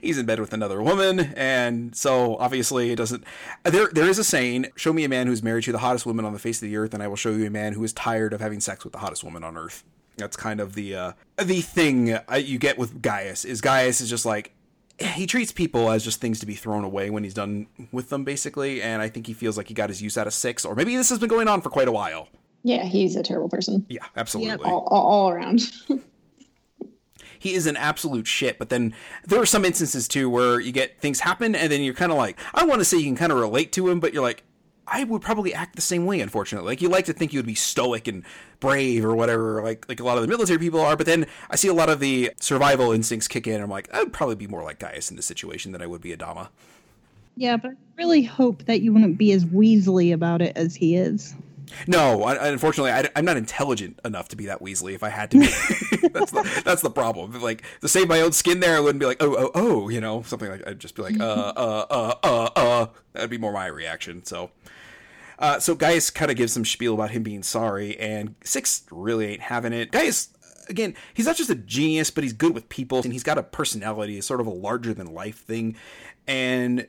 he's in bed with another woman, and so obviously it doesn't... There, there is a saying, show me a man who's married to the hottest woman on the face of the earth, and I will show you a man who is tired of having sex with the hottest woman on earth. That's kind of the uh, the thing uh, you get with Gaius, is Gaius is just like... He treats people as just things to be thrown away when he's done with them, basically, and I think he feels like he got his use out of Six, or maybe this has been going on for quite a while. Yeah, he's a terrible person. Yeah, absolutely. Yeah, all, all, all around. He is an absolute shit, but then there are some instances, too, where you get things happen, and then you're kind of like, I want to say you can kind of relate to him, but you're like, I would probably act the same way, unfortunately. Like, you like to think you would be stoic and brave or whatever, like, like a lot of the military people are, but then I see a lot of the survival instincts kick in, and I'm like, I'd probably be more like Gaius in this situation than I would be Adama. Yeah, but I really hope that you wouldn't be as weaselly about it as he is. No, I, unfortunately, I, I'm not intelligent enough to be that Weasley if I had to be. that's, the, that's the problem. Like, to save my own skin there, I wouldn't be like, oh, oh, oh, you know, something like I'd just be like, uh, uh, uh, uh, uh. That'd be more my reaction. So, uh, so Gaius kind of gives some spiel about him being sorry, and Six really ain't having it. Gaius, again, he's not just a genius, but he's good with people, and he's got a personality, sort of a larger-than-life thing, and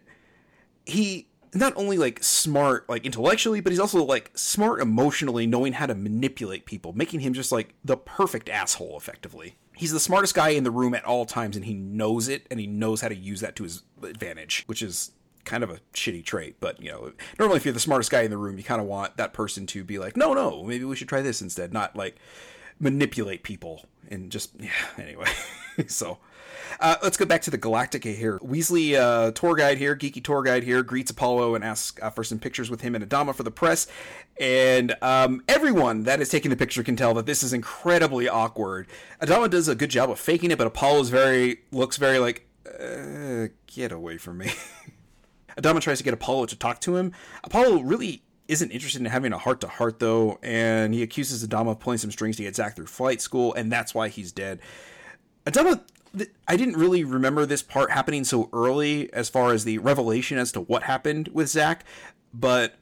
he... not only like smart, like intellectually, but he's also like smart emotionally, knowing how to manipulate people, making him just like the perfect asshole effectively. He's the smartest guy in the room at all times, and he knows it, and he knows how to use that to his advantage, which is kind of a shitty trait, but, you know, normally if you're the smartest guy in the room, you kind of want that person to be like, no, no, maybe we should try this instead, not like manipulate people and just, yeah, anyway. So uh, let's go back to the Galactica here. Weasley, uh, tour guide here, geeky tour guide here, greets Apollo and asks uh, for some pictures with him and Adama for the press. And um, everyone that is taking the picture can tell that this is incredibly awkward. Adama does a good job of faking it, but Apollo's very, looks very like, uh, get away from me. Adama tries to get Apollo to talk to him. Apollo really isn't interested in having a heart-to-heart, though, and he accuses Adama of pulling some strings to get Zach through flight school, and that's why he's dead. Adama, th- I didn't really remember this part happening so early as far as the revelation as to what happened with Zach, but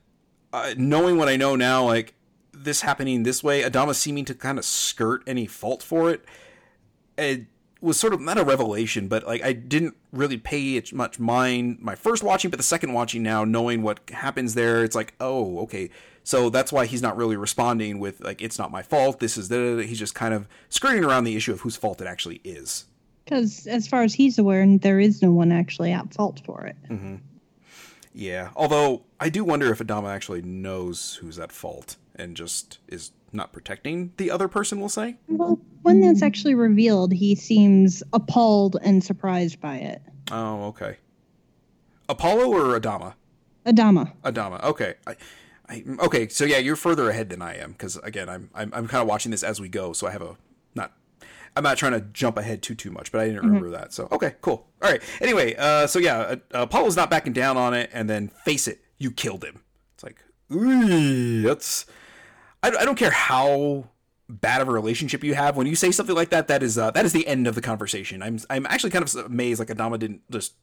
uh, knowing what I know now, like, this happening this way, Adama seeming to kind of skirt any fault for it, it was sort of not a revelation, but like I didn't really pay it much mind my first watching, but the second watching now, knowing what happens there, it's like, oh, okay. So that's why he's not really responding with like, it's not my fault. This is the, he's just kind of skirting around the issue of whose fault it actually is. Because as far as he's aware, there is no one actually at fault for it. Mm-hmm. Yeah. Although I do wonder if Adama actually knows who's at fault and just is not protecting the other person, we'll say. Well, when that's actually revealed, he seems appalled and surprised by it. Oh, okay. Apollo or Adama? Adama. Adama. Okay. I, I, okay. So yeah, you're further ahead than I am because again, I'm I'm I'm kind of watching this as we go, so I have a not. I'm not trying to jump ahead too too much, but I didn't remember mm-hmm. that. So okay, cool. All right. Anyway, uh, so yeah, uh, Apollo's not backing down on it, and then face it, you killed him. It's like, ooh, that's. I don't care how bad of a relationship you have. When you say something like that, that is uh, that is the end of the conversation. I'm I'm actually kind of amazed like Adama didn't just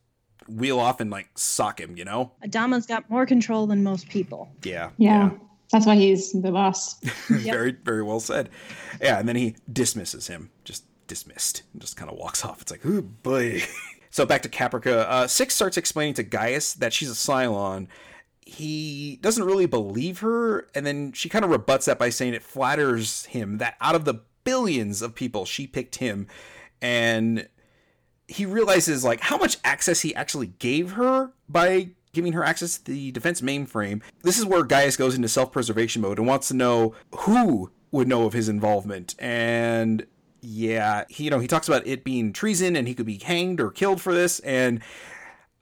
wheel off and like sock him, you know? Adama's got more control than most people. Yeah. Yeah. yeah. That's why he's the boss. Very, very well said. Yeah. And then he dismisses him, just dismissed, and just kind of walks off. It's like, ooh, boy. So back to Caprica. Uh, Six starts explaining to Gaius that she's a Cylon. He doesn't really believe her, and then she kind of rebuts that by saying it flatters him that out of the billions of people, she picked him, and he realizes, like, how much access he actually gave her by giving her access to the defense mainframe. This is where Gaius goes into self-preservation mode and wants to know who would know of his involvement, and yeah, he, you know, he talks about it being treason, and he could be hanged or killed for this, and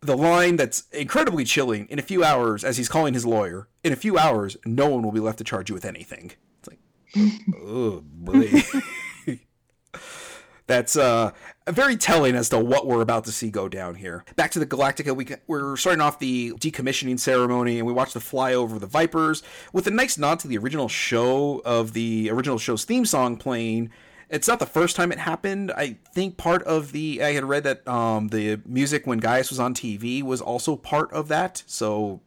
the line that's incredibly chilling, in a few hours, as he's calling his lawyer, in a few hours, no one will be left to charge you with anything. It's like, oh, boy. That's uh, very telling as to what we're about to see go down here. Back to the Galactica, we, we're starting off the decommissioning ceremony, and we watch the flyover of the Vipers, with a nice nod to the original show of the original show's theme song playing. It's not the first time it happened. I think part of the, I had read that um, the music when Gaius was on T V was also part of that. So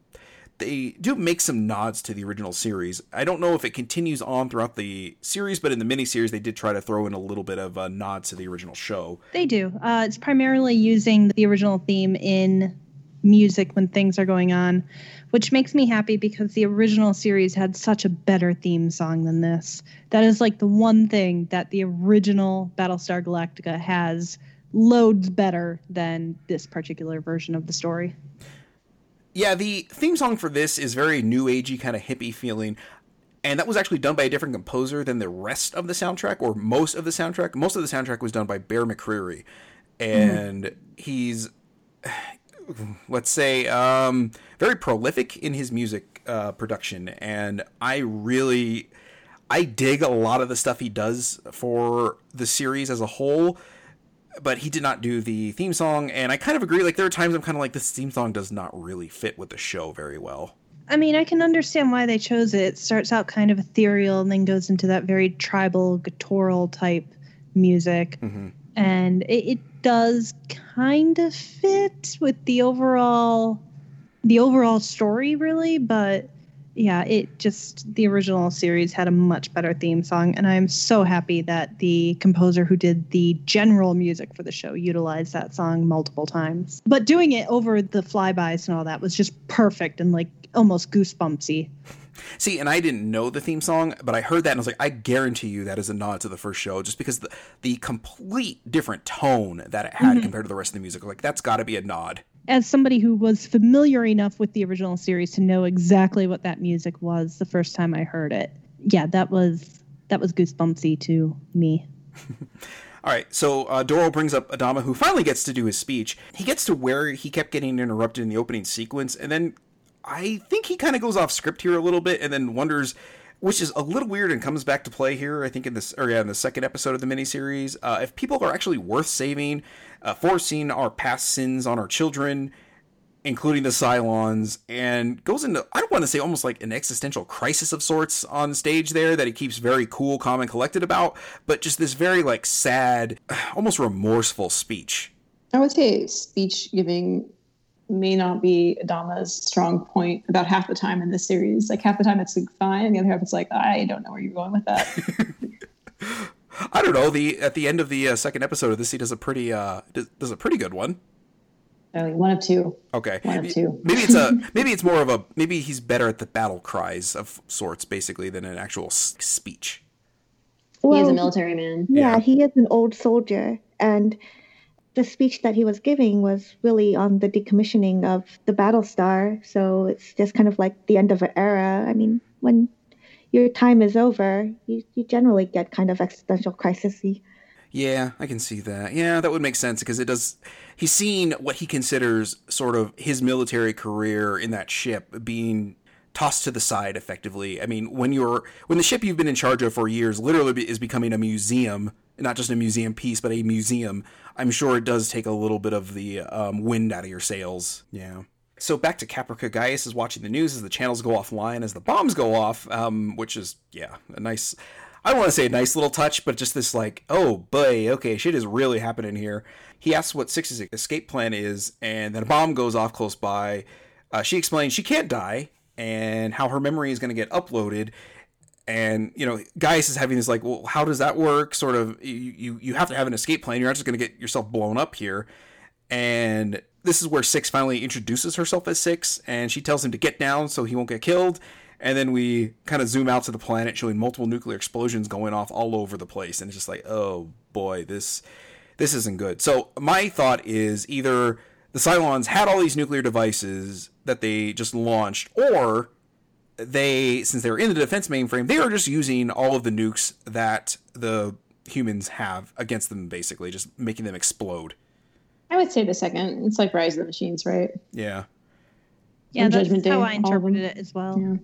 they do make some nods to the original series. I don't know if it continues on throughout the series, but in the miniseries, they did try to throw in a little bit of a nod to the original show. They do. Uh, it's primarily using the original theme in music when things are going on, which makes me happy because the original series had such a better theme song than this. That is like the one thing that the original Battlestar Galactica has loads better than this particular version of the story. Yeah, the theme song for this is very new agey, kind of hippie feeling. And that was actually done by a different composer than the rest of the soundtrack, or most of the soundtrack. Most of the soundtrack was done by Bear McCreary. And mm. he's... let's say, um, very prolific in his music uh, production. And I really, I dig a lot of the stuff he does for the series as a whole, but he did not do the theme song. And I kind of agree. Like there are times I'm kind of like, this theme song does not really fit with the show very well. I mean, I can understand why they chose it. It starts out kind of ethereal and then goes into that very tribal, guttural type music. Mm-hmm. And it, it does kind of fit with the overall the overall story, really. But yeah, it just the original series had a much better theme song. And I'm so happy that the composer who did the general music for the show utilized that song multiple times. But doing it over the flybys and all that was just perfect and like almost goosebumpsy. See, and I didn't know the theme song, but I heard that and I was like, I guarantee you that is a nod to the first show just because the, the complete different tone that it had mm-hmm. compared to the rest of the music. Like, that's got to be a nod. as somebody who was familiar enough with the original series to know exactly what that music was the first time I heard it, yeah, that was that was goosebumpsy to me. All right, so uh, Doral brings up Adama, who finally gets to do his speech. He gets to where he kept getting interrupted in the opening sequence, and then I think he kind of goes off script here a little bit and then wonders, which is a little weird and comes back to play here, I think, in this or yeah, in the second episode of the miniseries. Uh, if people are actually worth saving, uh, forcing our past sins on our children, including the Cylons, and goes into, I don't want to say almost like an existential crisis of sorts on stage there that he keeps very cool, calm, and collected about, but just this very like sad, almost remorseful speech. I would say speech giving may not be Adama's strong point about half the time in this series. Like half the time it's like fine, the other half it's like, I don't know where you're going with that. I don't know. The at the end of the uh, second episode of this, he does a pretty uh, does, does a pretty good one. Oh, one of two. Okay. One of two. Maybe it's a maybe it's more of a maybe he's better at the battle cries of sorts, basically, than an actual s- speech. Well, he is a military man. Yeah, yeah, he is an old soldier, and the speech that he was giving was really on the decommissioning of the Battlestar. So it's just kind of like the end of an era. I mean, when your time is over, you, you generally get kind of existential crisis-y. Yeah, I can see that. Yeah, that would make sense because it does. He's seeing what he considers sort of his military career in that ship being tossed to the side effectively. I mean, when you're when the ship you've been in charge of for years literally is becoming a museum, not just a museum piece, but a museum, I'm sure it does take a little bit of the um, wind out of your sails. Yeah. So back to Caprica. Gaius is watching the news as the channels go offline, as the bombs go off, um, which is, yeah, a nice... I don't want to say a nice little touch, but just this like, oh, boy, okay, shit is really happening here. He asks what Six's escape plan is, and then a bomb goes off close by. Uh, she explains she can't die and how her memory is going to get uploaded. And, you know, Gaius is having this like, well, how does that work? Sort of, you, you, you have to have an escape plan. You're not just going to get yourself blown up here. And this is where Six finally introduces herself as Six, and she tells him to get down so he won't get killed. And then we kind of zoom out to the planet, showing multiple nuclear explosions going off all over the place. And it's just like, oh, boy, this this isn't good. So my thought is either the Cylons had all these nuclear devices that they just launched, or they, since they were in the defense mainframe, they are just using all of the nukes that the humans have against them, basically, just making them explode. I would say the second. It's like Rise of the Machines, right? Yeah. Yeah, and that's Judgment Day, how I interpreted it as well. Yeah.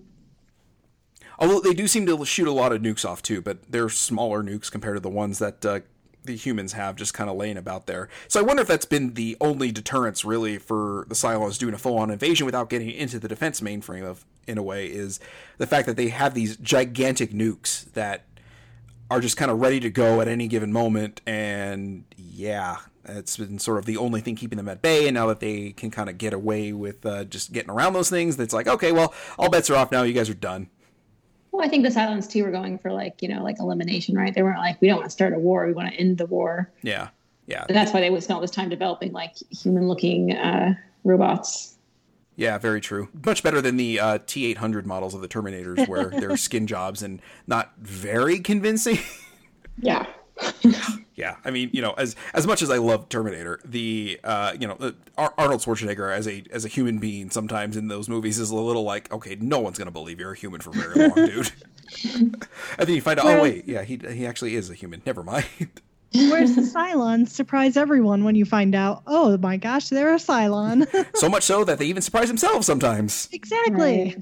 Although they do seem to shoot a lot of nukes off, too, but they're smaller nukes compared to the ones that uh, the humans have just kind of laying about there. So I wonder if that's been the only deterrence, really, for the Cylons doing a full-on invasion without getting into the defense mainframe, of, in a way, is the fact that they have these gigantic nukes that are just kind of ready to go at any given moment. And, yeah, it's been sort of the only thing keeping them at bay. And now that they can kind of get away with uh, just getting around those things, it's like, okay, well, all bets are off now. You guys are done. Well, I think the Cylons, too, were going for, like, you know, like elimination, right? They weren't like, we don't want to start a war. We want to end the war. Yeah, yeah. And that's why they would spend all this time developing, like, human-looking uh, robots. Yeah, very true. Much better than the uh, T eight hundred models of the Terminators, where they're skin jobs and not very convincing. Yeah. Yeah. I mean, you know, as as much as I love Terminator, the, uh, you know, Ar- Arnold Schwarzenegger as a as a human being sometimes in those movies is a little like, okay, no one's going to believe you're a human for very long, dude. And then you find out, whereas, oh, wait, yeah, he he actually is a human. Never mind. Whereas the Cylons surprise everyone when you find out, oh, my gosh, they're a Cylon. So much so that they even surprise themselves sometimes. Exactly.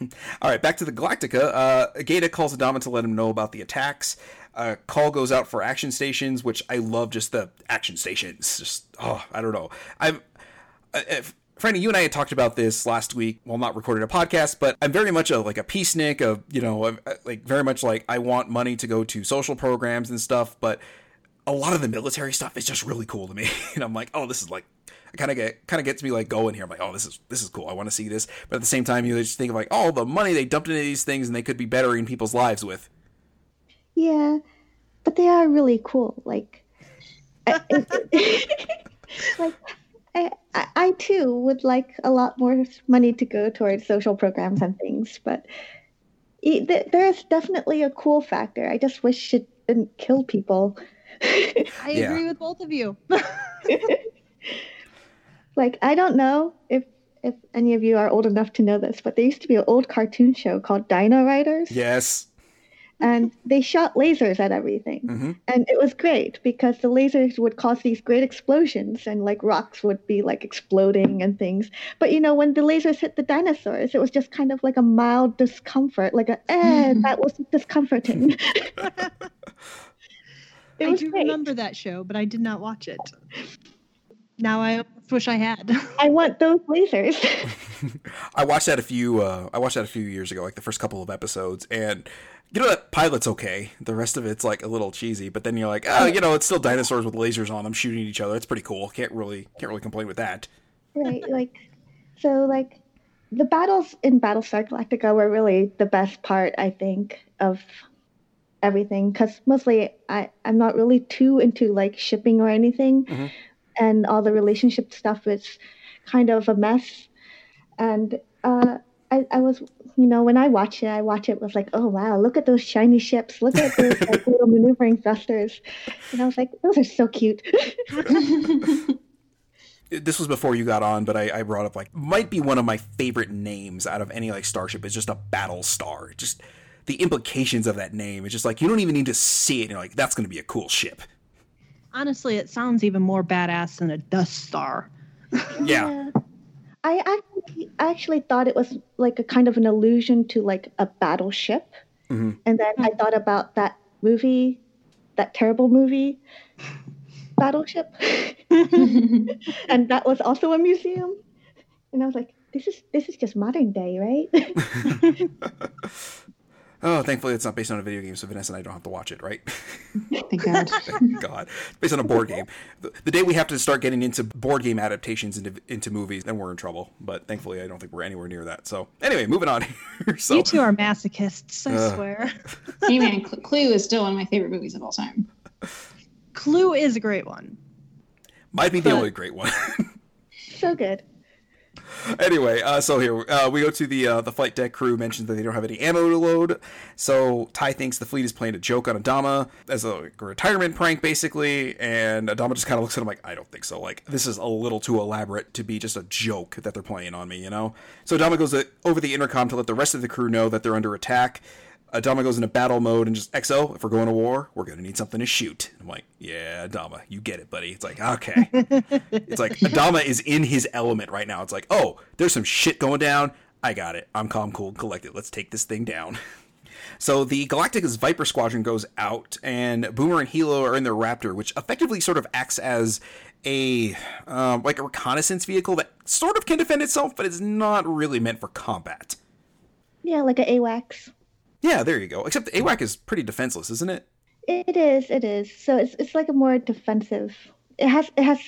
Right. All right, back to the Galactica. Uh, Gaeta calls Adama to let him know about the attacks. A call goes out for action stations, which I love. Just the action stations. Just, oh, I don't know. I'm, if, Franny, you and I had talked about this last week. Well, not recorded a podcast, but I'm very much a, like a peacenik of, you know, a, like very much like I want money to go to social programs and stuff. But a lot of the military stuff is just really cool to me. And I'm like, oh, this is like, I kind of get, kind of gets me like going here. I'm like, oh, this is, this is cool. I want to see this. But at the same time, you just think of like, oh, the money they dumped into these things and they could be bettering people's lives with. Yeah, but they are really cool. Like, I, like I, I too would like a lot more money to go towards social programs and things, but it, there is definitely a cool factor. I just wish it didn't kill people. I yeah. agree with both of you. like, I don't know if if any of you are old enough to know this, but there used to be an old cartoon show called Dino Riders. Yes. And they shot lasers at everything. Mm-hmm. And it was great because the lasers would cause these great explosions and like rocks would be like exploding and things. But, you know, when the lasers hit the dinosaurs, it was just kind of like a mild discomfort, like a, eh, that was discomforting. I was do great. remember that show, but I did not watch it. Now I wish I had. I want those lasers. I watched that a few. Uh, I watched that a few years ago, like the first couple of episodes, and you know that pilot's okay. The rest of it's like a little cheesy, but then you're like, oh, you know, it's still dinosaurs with lasers on them shooting at each other. It's pretty cool. Can't really, can't really complain with that. Right. Like, so like the battles in Battlestar Galactica were really the best part, I think, of everything, because mostly I I'm not really too into like shipping or anything. Mm-hmm. And all the relationship stuff is kind of a mess. And uh, I, I was, you know, when I watch it, I watch it was like, oh, wow, look at those shiny ships. Look at those like, little maneuvering thrusters. And I was like, those are so cute. This was before you got on, but I, I brought up, like, might be one of my favorite names out of any, like, starship is just a Battlestar. Just the implications of that name. It's just like, you don't even need to see it. And you're like, that's going to be a cool ship. Honestly, it sounds even more badass than a dust star. Yeah. I actually, I actually thought it was like a kind of an allusion to like a battleship. Mm-hmm. And then I thought about that movie, that terrible movie, Battleship. And that was also a museum. And I was like, this is this is just modern day, right? Oh, thankfully it's not based on a video game, so Vanessa and I don't have to watch it, right? Thank God. Thank God. It's based on a board game. The, the day we have to start getting into board game adaptations into, into movies, then we're in trouble. But thankfully, I don't think we're anywhere near that. So anyway, moving on here. So, you two are masochists, I uh, swear. Hey man, Clue is still one of my favorite movies of all time. Clue is a great one. Might be but... the only great one. So good. Anyway, uh, so here uh, we go to the uh, the flight deck crew mentions that they don't have any ammo to load. So Tigh thinks the fleet is playing a joke on Adama as a, like, a retirement prank, basically. And Adama just kind of looks at him like, I don't think so. Like, this is a little too elaborate to be just a joke that they're playing on me, you know? So Adama goes uh, over the intercom to let the rest of the crew know that they're under attack. Adama goes into battle mode and just, X O, if we're going to war, we're going to need something to shoot. And I'm like, yeah, Adama, you get it, buddy. It's like, okay. It's like, Adama is in his element right now. It's like, oh, there's some shit going down. I got it. I'm calm, cool, and collected. Let's take this thing down. So the Galactica's Viper Squadron goes out, and Boomer and Hilo are in their Raptor, which effectively sort of acts as a um, like a reconnaissance vehicle that sort of can defend itself, but it's not really meant for combat. Yeah, like an AWACS. Yeah, there you go. Except the AWAC is pretty defenseless, isn't it? It is, it is. So it's it's like a more defensive. It has, it has.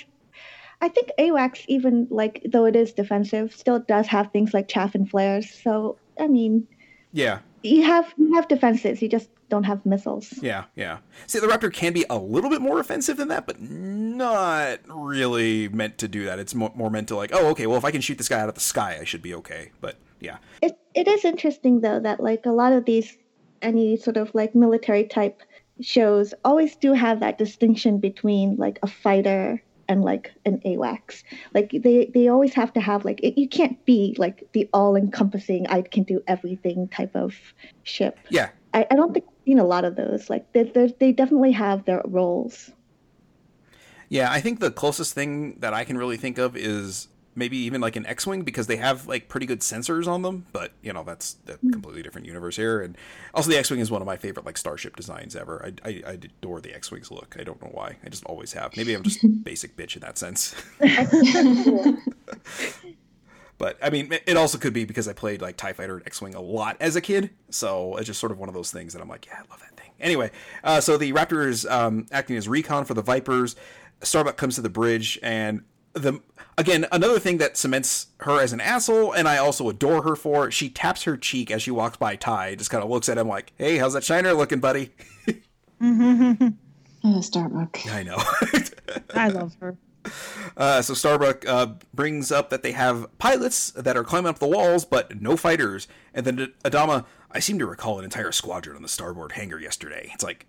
I think AWACS, even like though it is defensive, still does have things like chaff and flares. So I mean, yeah, you have you have defenses. You just don't have missiles. Yeah, yeah. See, the Raptor can be a little bit more offensive than that, but not really meant to do that. It's more, more meant to like, oh, okay, well, if I can shoot this guy out of the sky, I should be okay. But yeah. It it is interesting though that like a lot of these any sort of like military type shows always do have that distinction between like a fighter and like an AWACS. Like they, they always have to have like it, you can't be like the all encompassing I can do everything type of ship. Yeah. I, I don't think I've seen a lot of those. Like they they they definitely have their roles. Yeah, I think the closest thing that I can really think of is maybe even like an X-Wing because they have like pretty good sensors on them, but you know, that's a completely different universe here. And also the X-Wing is one of my favorite like starship designs ever. I, I, I adore the X-Wing's look. I don't know why. I just always have. Maybe I'm just a basic bitch in that sense. But I mean, it also could be because I played like TIE Fighter and X-Wing a lot as a kid. So it's just sort of one of those things that I'm like, yeah, I love that thing. Anyway, uh, so the Raptor is um, acting as recon for the Vipers. Starbuck comes to the bridge and the again, another thing that cements her as an asshole, and I also adore her for, she taps her cheek as she walks by Tigh, just kind of looks at him like, hey, how's that shiner looking, buddy? Mm-hmm. Oh, Starbuck. I know. I love her. Uh, so Starbuck uh, brings up that they have pilots that are climbing up the walls, but no fighters. And then Adama, I seem to recall an entire squadron on the starboard hangar yesterday. It's like,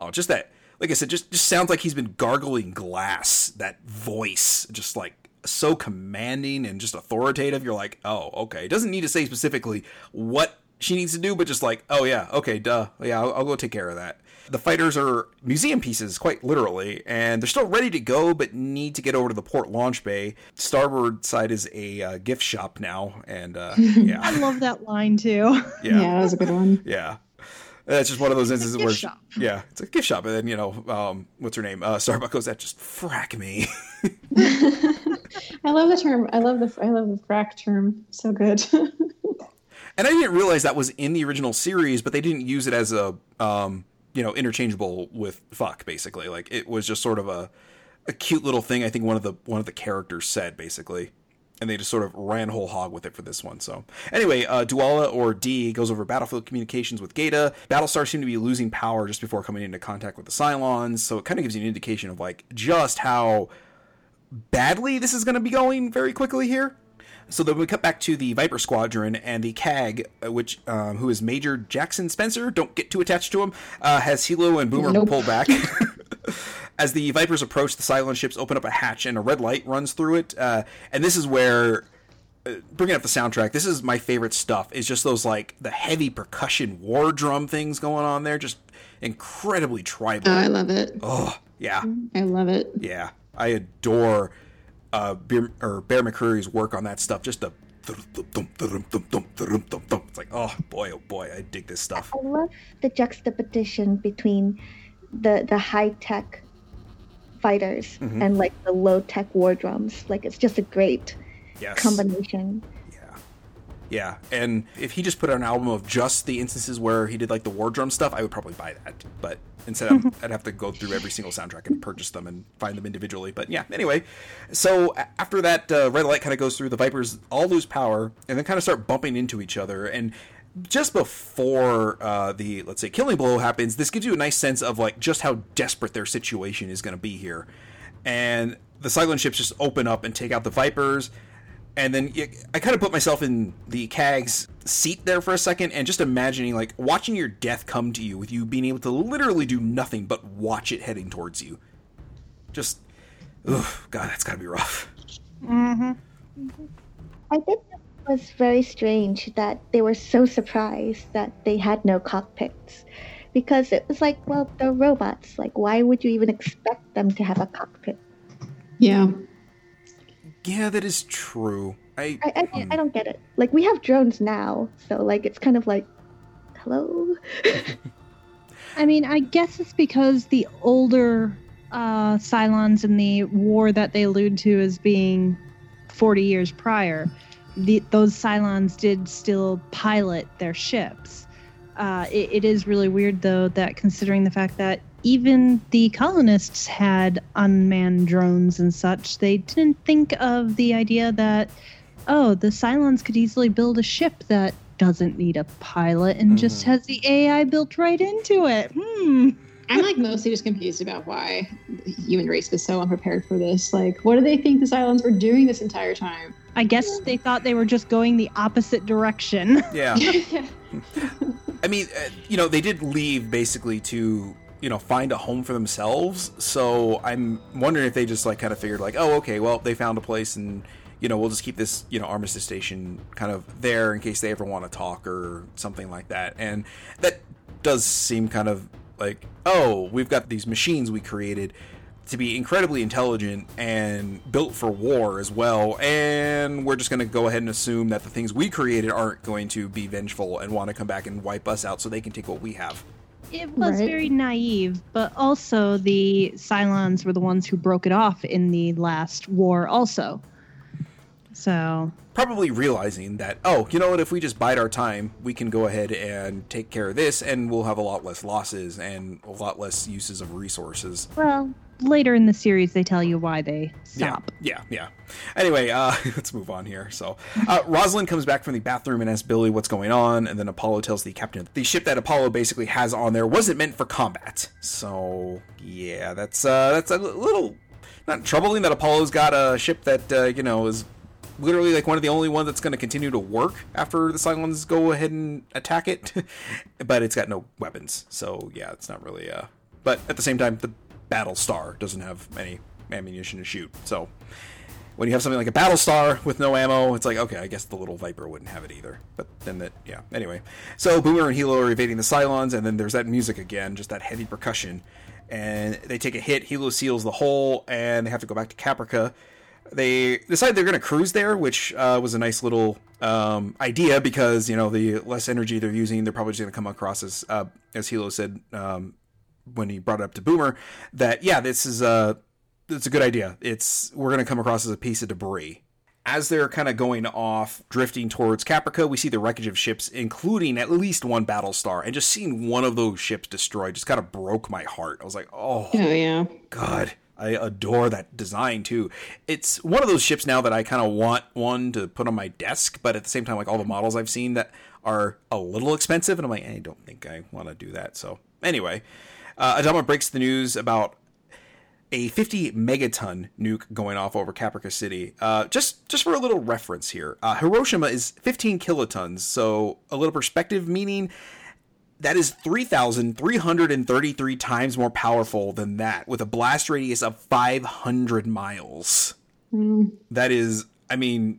oh, just that. Like I said, just, just sounds like he's been gargling glass, that voice, just like so commanding and just authoritative. You're like, oh, okay. It doesn't need to say specifically what she needs to do, but just like, oh yeah, okay, duh. Yeah, I'll, I'll go take care of that. The fighters are museum pieces, quite literally, and they're still ready to go, but need to get over to the port launch bay. Starboard side is a uh, gift shop now, and uh, yeah. I love that line, too. Yeah. Yeah, that was a good one. Yeah. That's just one of those instances where, shop. yeah, it's a gift shop. And then, you know, um, what's her name? Uh, Starbuck goes, that just frack me. I love the term. I love the I love the frack term. So good. And I didn't realize that was in the original series, but they didn't use it as a, um, you know, interchangeable with fuck, basically. Like, it was just sort of a, a cute little thing. I think one of the one of the characters said, basically. And they just sort of ran whole hog with it for this one. So anyway, uh, Dualla, or D, goes over battlefield communications with Gaeta. Battlestar seemed to be losing power just before coming into contact with the Cylons. So it kind of gives you an indication of like just how badly this is going to be going very quickly here. So then we cut back to the Viper Squadron, and the C A G, which um, who is Major Jackson Spencer, don't get too attached to him, uh, has Hilo and Boomer nope. pull back. As the Vipers approach, the Cylon ships open up a hatch, and a red light runs through it. Uh, and this is where, uh, bringing up the soundtrack, this is my favorite stuff. It's just those, like, the heavy percussion war drum things going on there. Just incredibly tribal. Oh, I love it. Oh, yeah. I love it. Yeah. I adore uh, Bear, or Bear McCreary's work on that stuff. Just a... It's like, oh, boy, oh, boy. I dig this stuff. I love the juxtaposition between the, the high-tech fighters mm-hmm. and like the low-tech war drums. Like, it's just a great yes. combination. Yeah. Yeah. And if he just put out an album of just the instances where he did like the war drum stuff, I would probably buy that. But instead I'm, I'd have to go through every single soundtrack and purchase them and find them individually. But yeah, anyway. So after that uh, red light kind of goes through, the Vipers all lose power and then kind of start bumping into each other. And just before uh, the, let's say, killing blow happens, this gives you a nice sense of, like, just how desperate their situation is going to be here. And the Cylon ships just open up and take out the Vipers. And then it, I kind of put myself in the C A G's seat there for a second and just imagining, like, watching your death come to you with you being able to literally do nothing but watch it heading towards you. Just, oh, God, that's got to be rough. Mm-hmm. Mm-hmm. I think it was very strange that they were so surprised that they had no cockpits, because it was like, well, they're robots. Like, why would you even expect them to have a cockpit? Yeah. Yeah, that is true. I I, I, um... I don't get it. Like, we have drones now, so, like, it's kind of like, hello? I mean, I guess it's because the older uh, Cylons in the war that they allude to as being forty years prior... The, those Cylons did still pilot their ships. Uh, it, it is really weird, though, that considering the fact that even the colonists had unmanned drones and such, they didn't think of the idea that, oh, the Cylons could easily build a ship that doesn't need a pilot and mm-hmm. just has the A I built right into it. Hmm. I'm, like, mostly just confused about why the human race was so unprepared for this. Like, what do they think the Cylons were doing this entire time? I guess they thought they were just going the opposite direction. Yeah. yeah. I mean, you know, they did leave basically to, you know, find a home for themselves. So I'm wondering if they just, like, kind of figured, like, oh, okay, well, they found a place and, you know, we'll just keep this, you know, armistice station kind of there in case they ever want to talk or something like that. And that does seem kind of... Like, oh, we've got these machines we created to be incredibly intelligent and built for war as well, and we're just going to go ahead and assume that the things we created aren't going to be vengeful and want to come back and wipe us out so they can take what we have. It was right. very naive, but also the Cylons were the ones who broke it off in the last war also. So... Probably realizing that, oh, you know what, if we just bide our time, we can go ahead and take care of this, and we'll have a lot less losses and a lot less uses of resources. Well, later in the series, they tell you why they stop. Yeah, yeah, yeah. Anyway, uh, let's move on here. So, uh, Rosalind comes back from the bathroom and asks Billy what's going on, and then Apollo tells the captain that the ship that Apollo basically has on there wasn't meant for combat. So, yeah, that's, uh, that's a little, not troubling that Apollo's got a ship that, uh, you know, is... literally, like, one of the only ones that's going to continue to work after the Cylons go ahead and attack it. But it's got no weapons. So, yeah, it's not really... Uh... But at the same time, the Battlestar doesn't have any ammunition to shoot. So, when you have something like a Battlestar with no ammo, it's like, okay, I guess the little Viper wouldn't have it either. But then that, yeah, anyway. So Boomer and Hilo are evading the Cylons, and then there's that music again, just that heavy percussion. And they take a hit, Hilo seals the hole, and they have to go back to Caprica. They decide they're going to cruise there, which uh, was a nice little um, idea because, you know, the less energy they're using, they're probably just going to come across as, uh, as Hilo said um, when he brought it up to Boomer, that, yeah, this is a, it's a good idea. It's, we're going to come across as a piece of debris. As they're kind of going off, drifting towards Caprica, we see the wreckage of ships, including at least one Battlestar. And just seeing one of those ships destroyed just kind of broke my heart. I was like, oh, oh yeah, God. I adore that design, too. It's one of those ships now that I kind of want one to put on my desk, but at the same time, like all the models I've seen that are a little expensive, and I'm like, I don't think I want to do that. So anyway, uh, Adama breaks the news about a fifty megaton nuke going off over Caprica City. Uh, just, just for a little reference here, uh, Hiroshima is fifteen kilotons, so a little perspective, meaning that is three thousand three hundred thirty-three times more powerful than that, with a blast radius of five hundred miles. Mm. That is, I mean,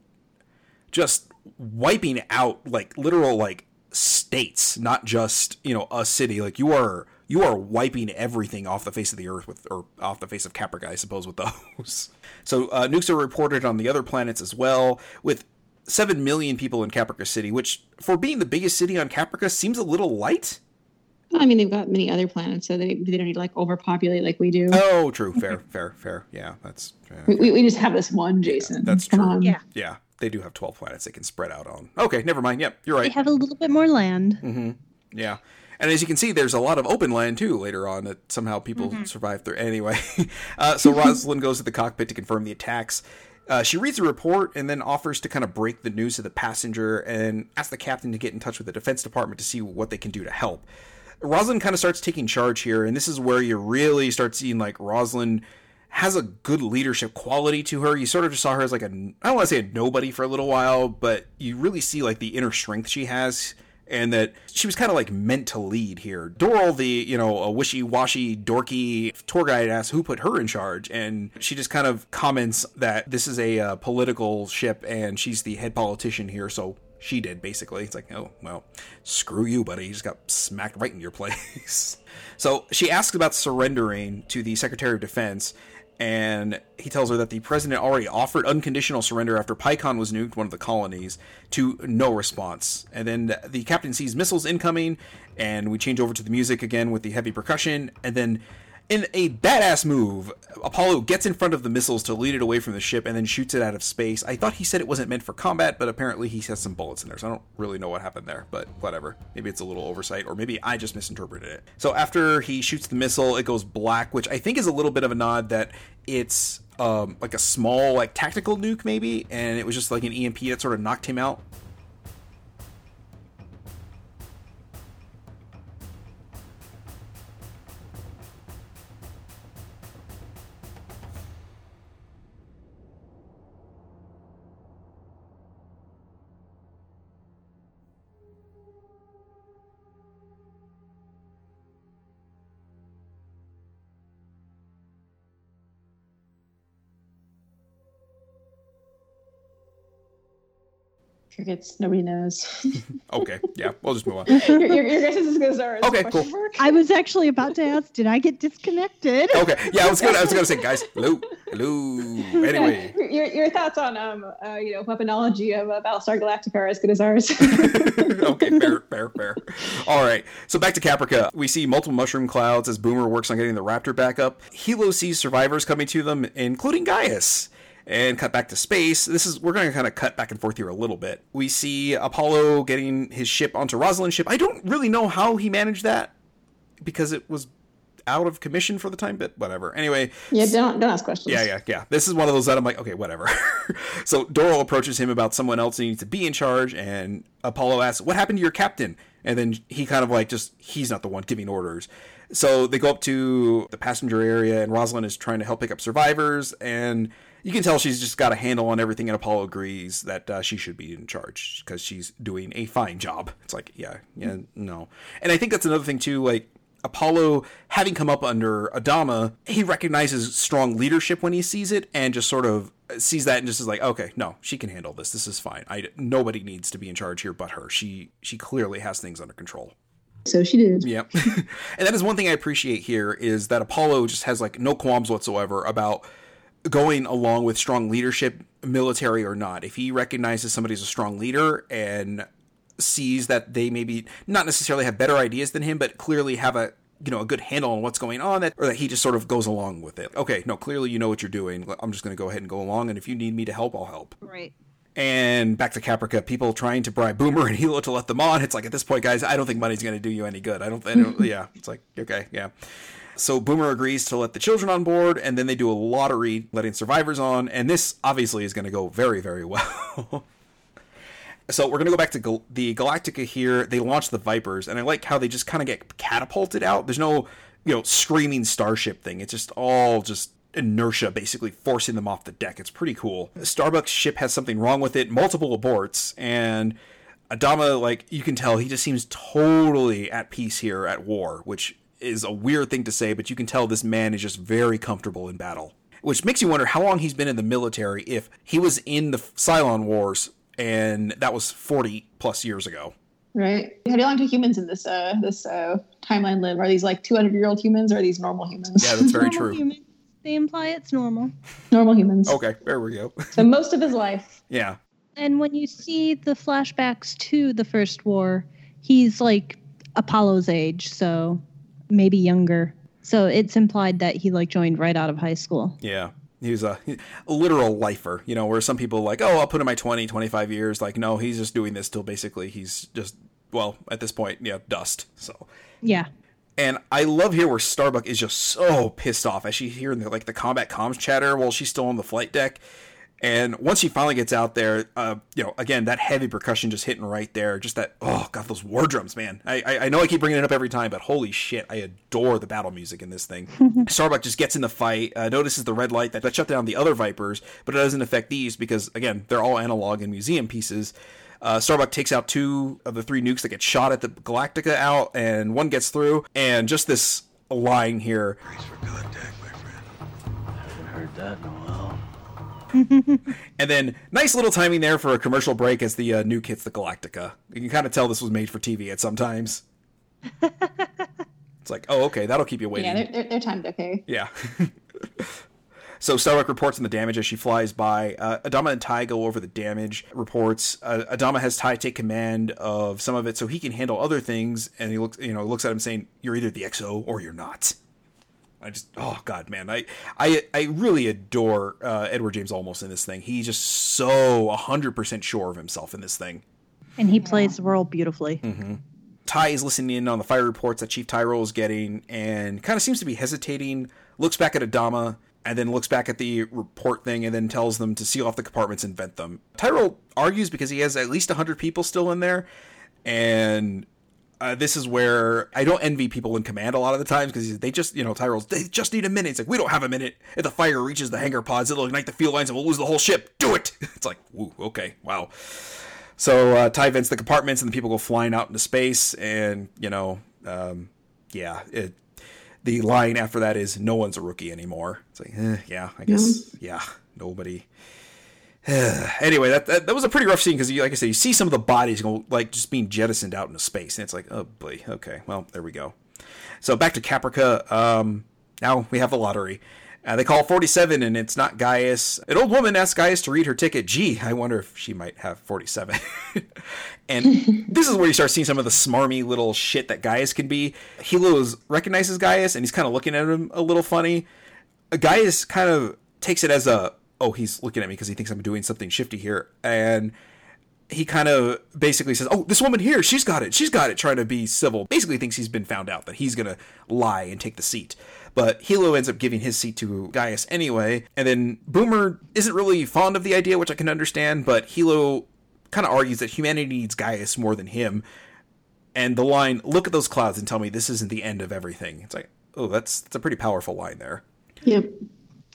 just wiping out like literal like states, not just, you know, a city. Like you are, you are wiping everything off the face of the earth with, or off the face of Caprica, I suppose, with those. So uh, nukes are reported on the other planets as well, with seven million people in Caprica City, which for being the biggest city on Caprica seems a little light. Well, I mean, they've got many other planets, so they, they don't need to like overpopulate like we do. Oh, true. Fair, fair, fair. Yeah, that's fair. We, we just have this one, Jason. Yeah, that's true. Um, yeah. Yeah. They do have twelve planets they can spread out on. Okay, never mind. Yep, you're right. They have a little bit more land. Mm-hmm. Yeah. And as you can see, there's a lot of open land, too, later on that somehow people mm-hmm. survive through. Anyway, uh, so Roslin goes to the cockpit to confirm the attacks. Uh, she reads the report and then offers to kind of break the news to the passenger and asks the captain to get in touch with the Defense Department to see what they can do to help. Roslin kind of starts taking charge here, and this is where you really start seeing, like, Roslin has a good leadership quality to her. You sort of just saw her as, like, a, I don't want to say a nobody for a little while, but you really see, like, the inner strength she has and that she was kind of, like, meant to lead here. Doral, the, you know, a wishy-washy, dorky tour guide, asks who put her in charge, and she just kind of comments that this is a uh, political ship, and she's the head politician here, so she did, basically. It's like, oh, well, screw you, buddy. You just got smacked right in your place. So she asks about surrendering to the Secretary of Defense, and he tells her that the president already offered unconditional surrender after PyCon was nuked, one of the colonies, to no response. And then the captain sees missiles incoming, and we change over to the music again with the heavy percussion. And then in a badass move, Apollo gets in front of the missiles to lead it away from the ship and then shoots it out of space. I thought he said it wasn't meant for combat, but apparently he has some bullets in there, so I don't really know what happened there, but whatever. Maybe it's a little oversight, or maybe I just misinterpreted it. So after he shoots the missile, it goes black, which I think is a little bit of a nod that it's um, like a small, like, tactical nuke, maybe, and it was just like an E M P that sort of knocked him out. Crickets. Nobody knows. Okay. Yeah. We'll just move on. your, your, your guess is as good as ours. Okay. Cool. I was actually about to ask, did I get disconnected? Okay. Yeah. I was gonna. I was gonna say, guys. Hello. Hello. Anyway. Yeah. Your your thoughts on um uh, you know weaponology of uh, Battlestar Galactica are as good as ours. Okay. Fair. Fair. Fair. All right. So back to Caprica. We see multiple mushroom clouds as Boomer works on getting the Raptor back up. Hilo sees survivors coming to them, including Gaius. And cut back to space. This is, we're going to kind of cut back and forth here a little bit. We see Apollo getting his ship onto Rosalind's ship. I don't really know how he managed that because it was out of commission for the time, but whatever. Anyway. Yeah, don't, don't ask questions. Yeah, yeah, yeah. This is one of those that I'm like, okay, whatever. So Doral approaches him about someone else who needs to be in charge. And Apollo asks, what happened to your captain? And then he kind of like just, he's not the one giving orders. So they go up to the passenger area and Rosalind is trying to help pick up survivors. And you can tell she's just got a handle on everything, and Apollo agrees that uh, she should be in charge because she's doing a fine job. It's like, yeah, yeah, mm-hmm. no. And I think that's another thing, too. Like, Apollo, having come up under Adama, he recognizes strong leadership when he sees it and just sort of sees that and just is like, okay, no, she can handle this. This is fine. I, nobody needs to be in charge here but her. She she clearly has things under control. So she did. Yeah. And that is one thing I appreciate here is that Apollo just has like no qualms whatsoever about going along with strong leadership, military or not. If he recognizes somebody's a strong leader and sees that they maybe not necessarily have better ideas than him, but clearly have a, you know, a good handle on what's going on, that, or that he just sort of goes along with it. Okay, no, clearly you know what you're doing. I'm just going to go ahead and go along. And if you need me to help, I'll help. Right. And back to Caprica, people trying to bribe Boomer and Hilo to let them on. It's like, at this point, guys, I don't think money's going to do you any good. I don't think, yeah, it's like, okay, yeah. So Boomer agrees to let the children on board, and then they do a lottery, letting survivors on. And this obviously is going to go very, very well. So we're going to go back to Gal- the Galactica here. They launch the Vipers, and I like how they just kind of get catapulted out. There's no, you know, screaming starship thing. It's just all just inertia, basically forcing them off the deck. It's pretty cool. Starbuck's ship has something wrong with it, multiple aborts, and Adama, like, you can tell he just seems totally at peace here at war, which is a weird thing to say, but you can tell this man is just very comfortable in battle, which makes you wonder how long he's been in the military if he was in the Cylon Wars. And that was forty plus years ago. Right. How long do humans in this uh, this uh, timeline live? Are these like two hundred year old humans or are these normal humans? Yeah, that's very normal true. Humans. They imply it's normal. Normal humans. Okay, there we go. So most of his life. Yeah. And when you see the flashbacks to the First War, he's like Apollo's age, so maybe younger. So it's implied that he like joined right out of high school. Yeah. He's a, a literal lifer, you know, where some people are like, oh, I'll put in my twenty, twenty-five years. Like, no, he's just doing this till basically he's just, well, at this point, yeah, dust. So, yeah. And I love here where Starbuck is just so pissed off as she's hearing the, like the combat comms chatter while she's still on the flight deck. And once she finally gets out there, uh, you know, again, that heavy percussion just hitting right there. Just that, oh, God, those war drums, man. I, I, I know I keep bringing it up every time, but holy shit, I adore the battle music in this thing. Starbuck just gets in the fight, uh, notices the red light that, that shut down the other Vipers, but it doesn't affect these because, again, they're all analog and museum pieces. Uh, Starbuck takes out two of the three nukes that get shot at the Galactica out, and one gets through. And just this line here. Praise for Galactic, my friend. I haven't heard that in a while. And then nice little timing there for a commercial break as the uh, nuke hits the Galactica. You can kind of tell this was made for T V at some times. It's like, oh, okay, that'll keep you waiting. Yeah, they're, they're, they're timed okay. Yeah. So Starbuck reports on the damage as she flies by. Uh, Adama and Tigh go over the damage reports. Uh, Adama has Tigh take command of some of it so he can handle other things. And he looks, you know, looks at him saying, "You're either the X O or you're not." I just, oh God, man, I, I, I really adore uh, Edward James Olmos in this thing. He's just so one hundred percent sure of himself in this thing. And he plays the role beautifully. Mm-hmm. Tigh is listening in on the fire reports that Chief Tyrol is getting and kind of seems to be hesitating, looks back at Adama and then looks back at the report thing and then tells them to seal off the compartments and vent them. Tyrol argues because he has at least one hundred people still in there, and Uh, this is where I don't envy people in command a lot of the times because they just, you know, Tyrol's, they just need a minute. It's like, we don't have a minute. If the fire reaches the hangar pods, it'll ignite the fuel lines and we'll lose the whole ship. Do it. It's like, woo, okay, wow. So uh, Tigh vents the compartments and the people go flying out into space. And, you know, um, yeah, it, the line after that is no one's a rookie anymore. It's like, eh, yeah, I guess. No. Yeah, nobody. Anyway, that, that that was a pretty rough scene because, like I said, you see some of the bodies go, like just being jettisoned out into space, and it's like, oh boy, okay, well, there we go. So back to Caprica. Um, now we have the lottery. Uh, they call forty-seven, and it's not Gaius. An old woman asks Gaius to read her ticket. Gee, I wonder if she might have forty-seven. And this is where you start seeing some of the smarmy little shit that Gaius can be. Hilo recognizes Gaius, and he's kind of looking at him a little funny. Gaius kind of takes it as a, oh, he's looking at me because he thinks I'm doing something shifty here. And he kind of basically says, oh, this woman here, she's got it. She's got it, trying to be civil. Basically thinks he's been found out, that he's going to lie and take the seat. But Hilo ends up giving his seat to Gaius anyway. And then Boomer isn't really fond of the idea, which I can understand. But Hilo kind of argues that humanity needs Gaius more than him. And the line, look at those clouds and tell me this isn't the end of everything. It's like, oh, that's, that's a pretty powerful line there. Yep.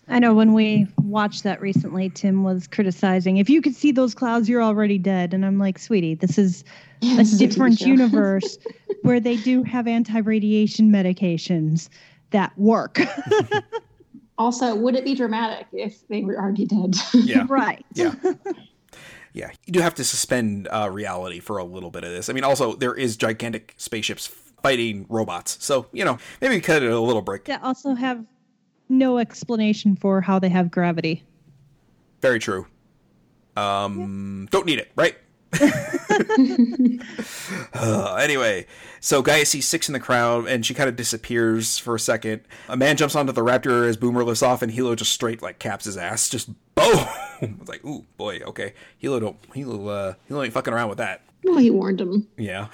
I know when we watched that recently, Tim was criticizing, if you could see those clouds, you're already dead. And I'm like, sweetie, this is a different universe where they do have anti-radiation medications that work. Also, would it be dramatic if they were already dead? Yeah. Right. Yeah. Yeah. You do have to suspend uh, reality for a little bit of this. I mean, also, there is gigantic spaceships fighting robots. So, you know, maybe cut it a little break. They also have no explanation for how they have gravity. Very true. Um, yeah. Don't need it, right? uh, anyway, so Gaia sees Six in the crowd and she kind of disappears for a second. A man jumps onto the Raptor as Boomer lifts off and Hilo just straight like caps his ass. Just boom! It's like, ooh, boy, okay. Hilo don't, Hilo, uh, Hilo ain't fucking around with that. Well, he warned him. Yeah.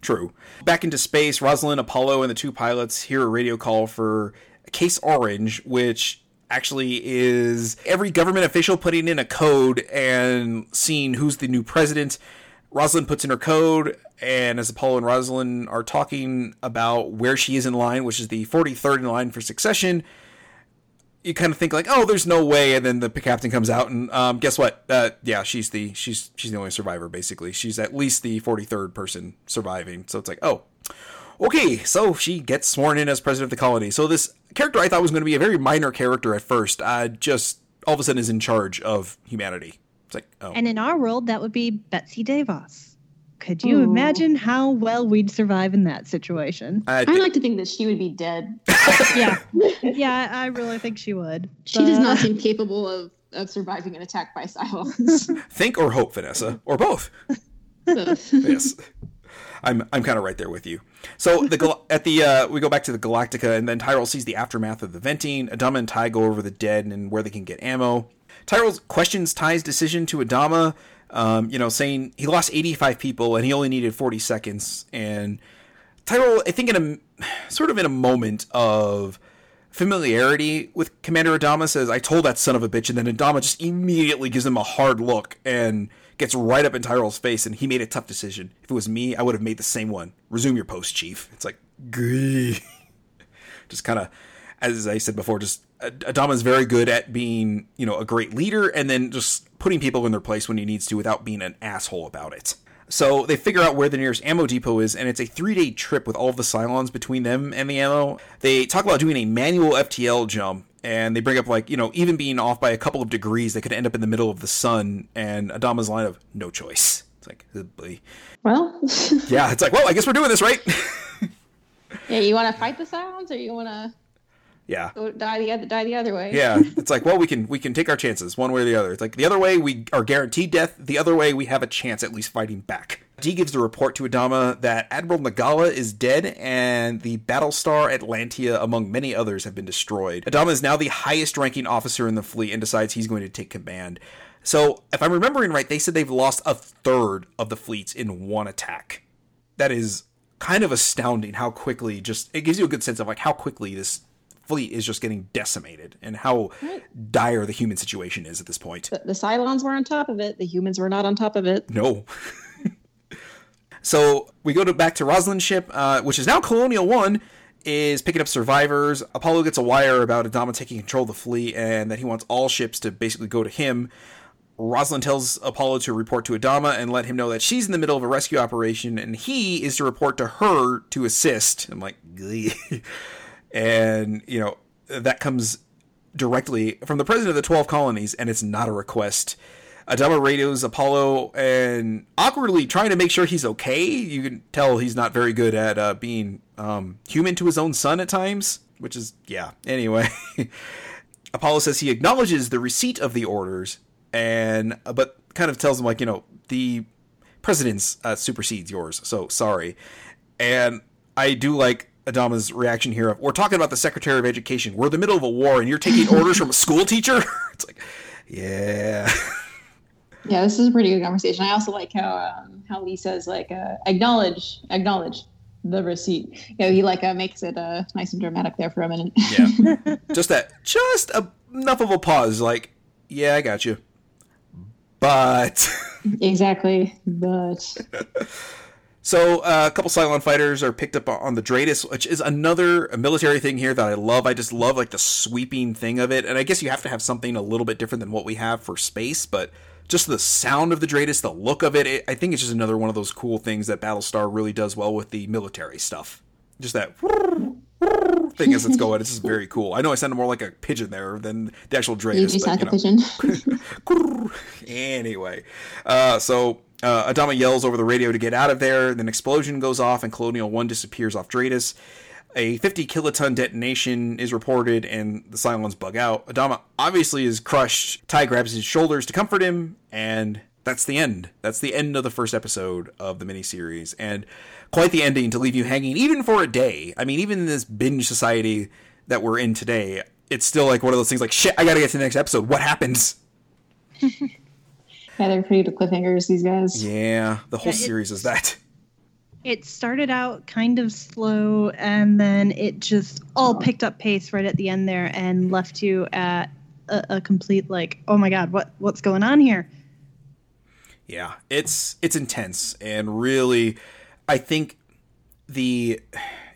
True. Back into space, Roslin, Apollo, and the two pilots hear a radio call for Case Orange, which actually is every government official putting in a code and seeing who's the new president. Roslin puts in her code, and as Apollo and Roslin are talking about where she is in line, which is the forty-third in line for succession, you kind of think like, oh, there's no way. And then the captain comes out and um, guess what? Uh, yeah, she's the she's she's the only survivor, basically. She's at least the forty-third person surviving. So it's like, oh, okay, so she gets sworn in as president of the colony. So this character I thought was going to be a very minor character at first, uh, just all of a sudden is in charge of humanity. It's like, oh. And in our world, that would be Betsy DeVos. Could you oh. imagine how well we'd survive in that situation? I th- I'd like to think that she would be dead. Yeah. Yeah, I really think she would. She but... does not seem capable of, of surviving an attack by Cylons. Think or hope, Vanessa, or both. Both. Yes. I'm I'm kind of right there with you. So the at the uh, we go back to the Galactica, and then Tyrol sees the aftermath of the venting. Adama and Tigh go over the dead and where they can get ammo. Tyrol questions Ty's decision to Adama, um, you know, saying he lost eighty-five people and he only needed forty seconds. And Tyrol, I think, in a sort of in a moment of familiarity with Commander Adama, says, "I told that son of a bitch," and then Adama just immediately gives him a hard look and gets right up in Tyrell's face, and he made a tough decision. If it was me, I would have made the same one. Resume your post, chief. It's like, grrr. Just kind of, as I said before, just Adama's very good at being, you know, a great leader and then just putting people in their place when he needs to without being an asshole about it. So they figure out where the nearest ammo depot is, and it's a three-day trip with all of the Cylons between them and the ammo. They talk about doing a manual F T L jump, and they bring up, like, you know, even being off by a couple of degrees, they could end up in the middle of the sun, and Adama's line of, no choice. It's like, well. Yeah, it's like, well, I guess we're doing this, right? Yeah, you want to fight the Cylons, or you want to yeah. die, the other, die the other way? Yeah, it's like, well, we can we can take our chances one way or the other. It's like, the other way, we are guaranteed death. The other way, we have a chance at least fighting back. D gives the report to Adama that Admiral Nagala is dead and the Battlestar Atlantia, among many others, have been destroyed. Adama is now the highest-ranking officer in the fleet and decides he's going to take command. So, if I'm remembering right, they said they've lost a third of the fleets in one attack. That is kind of astounding how quickly just... It gives you a good sense of like how quickly this fleet is just getting decimated and how right. dire the human situation is at this point. The, the Cylons were on top of it. The humans were not on top of it. No. So we go to back to Roslyn's ship, uh, which is now Colonial One, is picking up survivors. Apollo gets a wire about Adama taking control of the fleet and that he wants all ships to basically go to him. Roslin tells Apollo to report to Adama and let him know that she's in the middle of a rescue operation and he is to report to her to assist. I'm like, and, you know, that comes directly from the president of the twelve colonies, and it's not a request. Adama radios Apollo and awkwardly trying to make sure he's okay. You can tell he's not very good at uh, being um, human to his own son at times, which is, yeah. Anyway, Apollo says he acknowledges the receipt of the orders, and but kind of tells him, like, you know, the president's uh, supersedes yours, so sorry. And I do like Adama's reaction here of, we're talking about the Secretary of Education. We're in the middle of a war, and you're taking orders from a school teacher? It's like, yeah. Yeah, this is a pretty good conversation. I also like how um, how Lee says, like, uh, acknowledge, acknowledge the receipt. You know, he, like, uh, makes it uh, nice and dramatic there for a minute. Yeah. Just that, just a, enough of a pause, like, yeah, I got you. But. Exactly, but. So uh, a couple Cylon fighters are picked up on the Dratus, which is another military thing here that I love. I just love, like, the sweeping thing of it. And I guess you have to have something a little bit different than what we have for space, but just the sound of the Dratus, the look of it, it, I think it's just another one of those cool things that Battlestar really does well with the military stuff. Just that thing as it's going. It's just very cool. I know I sounded more like a pigeon there than the actual Dre. You do sound like a pigeon. Anyway, uh, so uh, Adama yells over the radio to get out of there. Then an explosion goes off and Colonial One disappears off Dratus. A fifty kiloton detonation is reported and the Cylons bug out. Adama obviously is crushed. Ty grabs his shoulders to comfort him, and that's the end. That's the end of the first episode of the miniseries, and quite the ending to leave you hanging even for a day. I mean, even in this binge society that we're in today, it's still like one of those things like, shit, I gotta get to the next episode. What happens? Yeah, they're pretty to cliffhangers, these guys. Yeah, the whole yeah, series is that. It started out kind of slow, and then it just all picked up pace right at the end there and left you at a, a complete, like, oh my God, what what's going on here? Yeah, it's it's intense. And really, I think the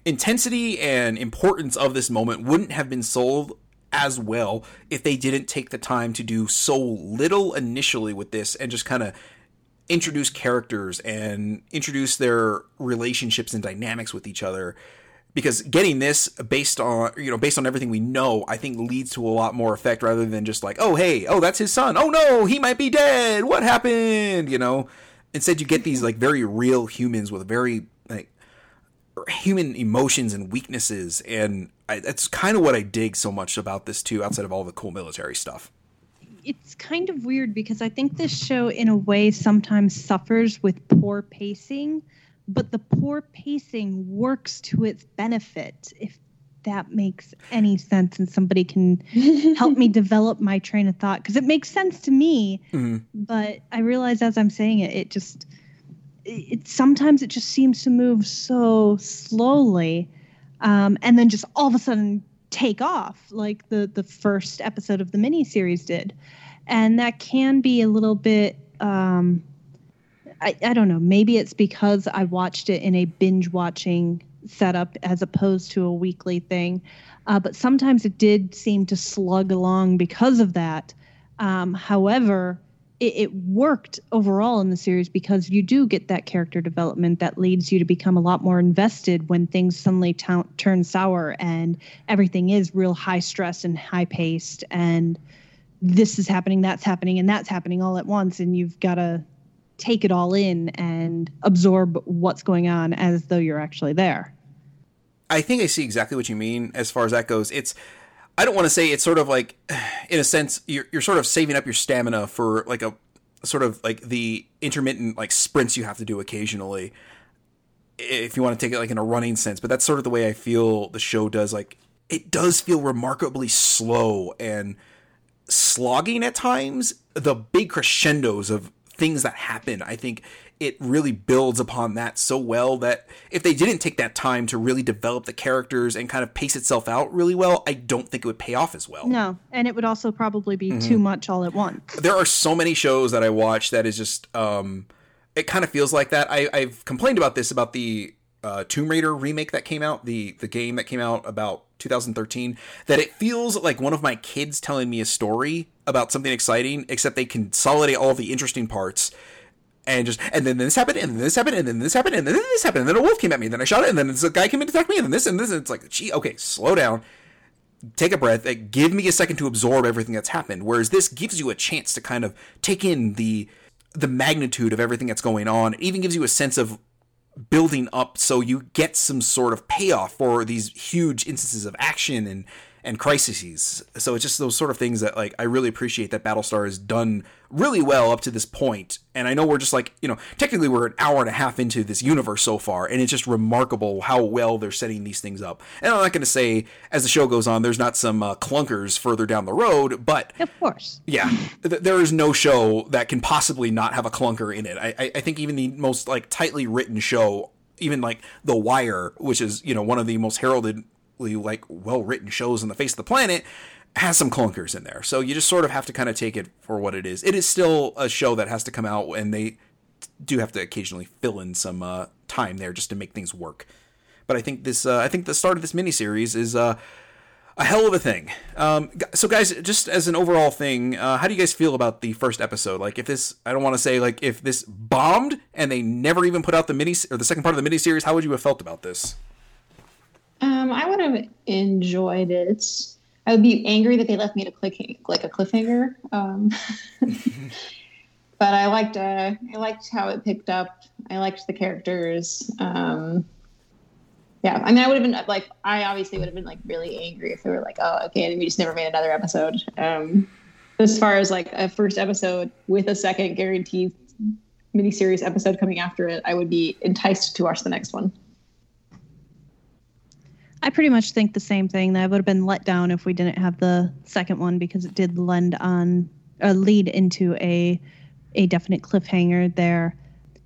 intensity and importance of this moment wouldn't have been sold as well if they didn't take the time to do so little initially with this and just kind of introduce characters and introduce their relationships and dynamics with each other, because getting this based on, you know, based on everything we know, I think leads to a lot more effect rather than just like, oh, hey, oh, that's his son. Oh no, he might be dead. What happened? You know, instead you get these like very real humans with very like human emotions and weaknesses. And I, that's kind of what I dig so much about this too, outside of all the cool military stuff. It's kind of weird because I think this show in a way sometimes suffers with poor pacing, but the poor pacing works to its benefit, if that makes any sense and somebody can help me develop my train of thought, because it makes sense to me, mm-hmm. but I realize as I'm saying it, it just, it sometimes it just seems to move so slowly um, and then just all of a sudden take off like the the first episode of the miniseries did, and that can be a little bit um I, I don't know, maybe it's because I watched it in a binge watching setup as opposed to a weekly thing, uh, but sometimes it did seem to slug along because of that. Um however, it, it worked overall in the series because you do get that character development that leads you to become a lot more invested when things suddenly t- turn sour and everything is real high stress and high paced and this is happening, that's happening, and that's happening all at once. And you've got to take it all in and absorb what's going on as though you're actually there. I think I see exactly what you mean as far as that goes. It's, I don't want to say it's sort of like, in a sense, you're you're sort of saving up your stamina for like a sort of like the intermittent like sprints you have to do occasionally, if you want to take it like in a running sense. But that's sort of the way I feel the show does. Like it does feel remarkably slow and slogging at times. The big crescendos of things that happen, I think it really builds upon that so well that if they didn't take that time to really develop the characters and kind of pace itself out really well, I don't think it would pay off as well. No, and it would also probably be mm-hmm. too much all at once. There are so many shows that I watch that is just, um, it kind of feels like that. I, I've complained about this, about the uh, Tomb Raider remake that came out, the the game that came out about two thousand thirteen, that it feels like one of my kids telling me a story about something exciting, except they consolidate all the interesting parts. And just, and then this happened, and then this happened, and then this happened, and then this happened, and then a wolf came at me, and then I shot it, and then this guy came and attacked me, and then this, and this, and it's like, gee, okay, slow down, take a breath, like, give me a second to absorb everything that's happened, whereas this gives you a chance to kind of take in the the magnitude of everything that's going on. It even gives you a sense of building up, so you get some sort of payoff for these huge instances of action and and crises. So it's just those sort of things that like I really appreciate that Battlestar has done really well up to this point. And I know we're just like, you know, technically we're an hour and a half into this universe so far, and it's just remarkable how well they're setting these things up. And I'm not going to say as the show goes on there's not some uh, clunkers further down the road, but of course, yeah, th- there is no show that can possibly not have a clunker in it. I, I-, I think even the most like tightly written show, even like The Wire, which is, you know, one of the most heralded like well-written shows on the face of the planet, has some clunkers in there. So you just sort of have to kind of take it for what it is. It is still a show that has to come out, and they do have to occasionally fill in some uh, time there just to make things work. But I think this, uh, I think the start of this miniseries is uh, a hell of a thing. Um, so guys, just as an overall thing, uh, how do you guys feel about the first episode? Like if this, I don't want to say like if this bombed and they never even put out the mini or the second part of the miniseries, how would you have felt about this? Um, I would kind of enjoyed it. I would be angry that they left me to click like a cliffhanger, um, but I liked uh, I liked how it picked up. I liked the characters. Um, yeah, I mean, I would have been like, I obviously would have been like really angry if they were like, oh, okay, and we just never made another episode. Um, as far as like a first episode with a second guaranteed miniseries episode coming after it, I would be enticed to watch the next one. I pretty much think the same thing, that I would have been let down if we didn't have the second one, because it did lend on or lead into a a definite cliffhanger there.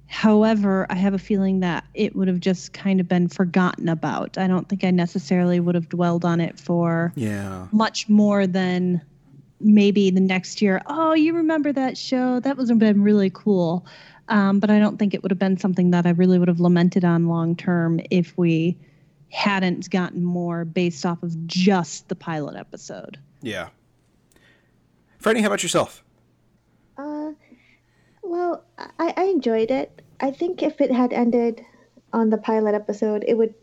However, I have a feeling that it would have just kind of been forgotten about. I don't think I necessarily would have dwelled on it for yeah. much more than maybe the next year. Oh, you remember that show? That would have been really cool. Um, but I don't think it would have been something that I really would have lamented on long term if we hadn't gotten more based off of just the pilot episode. Yeah. Franny, how about yourself? Uh, well, I, I enjoyed it. I think if it had ended on the pilot episode, it would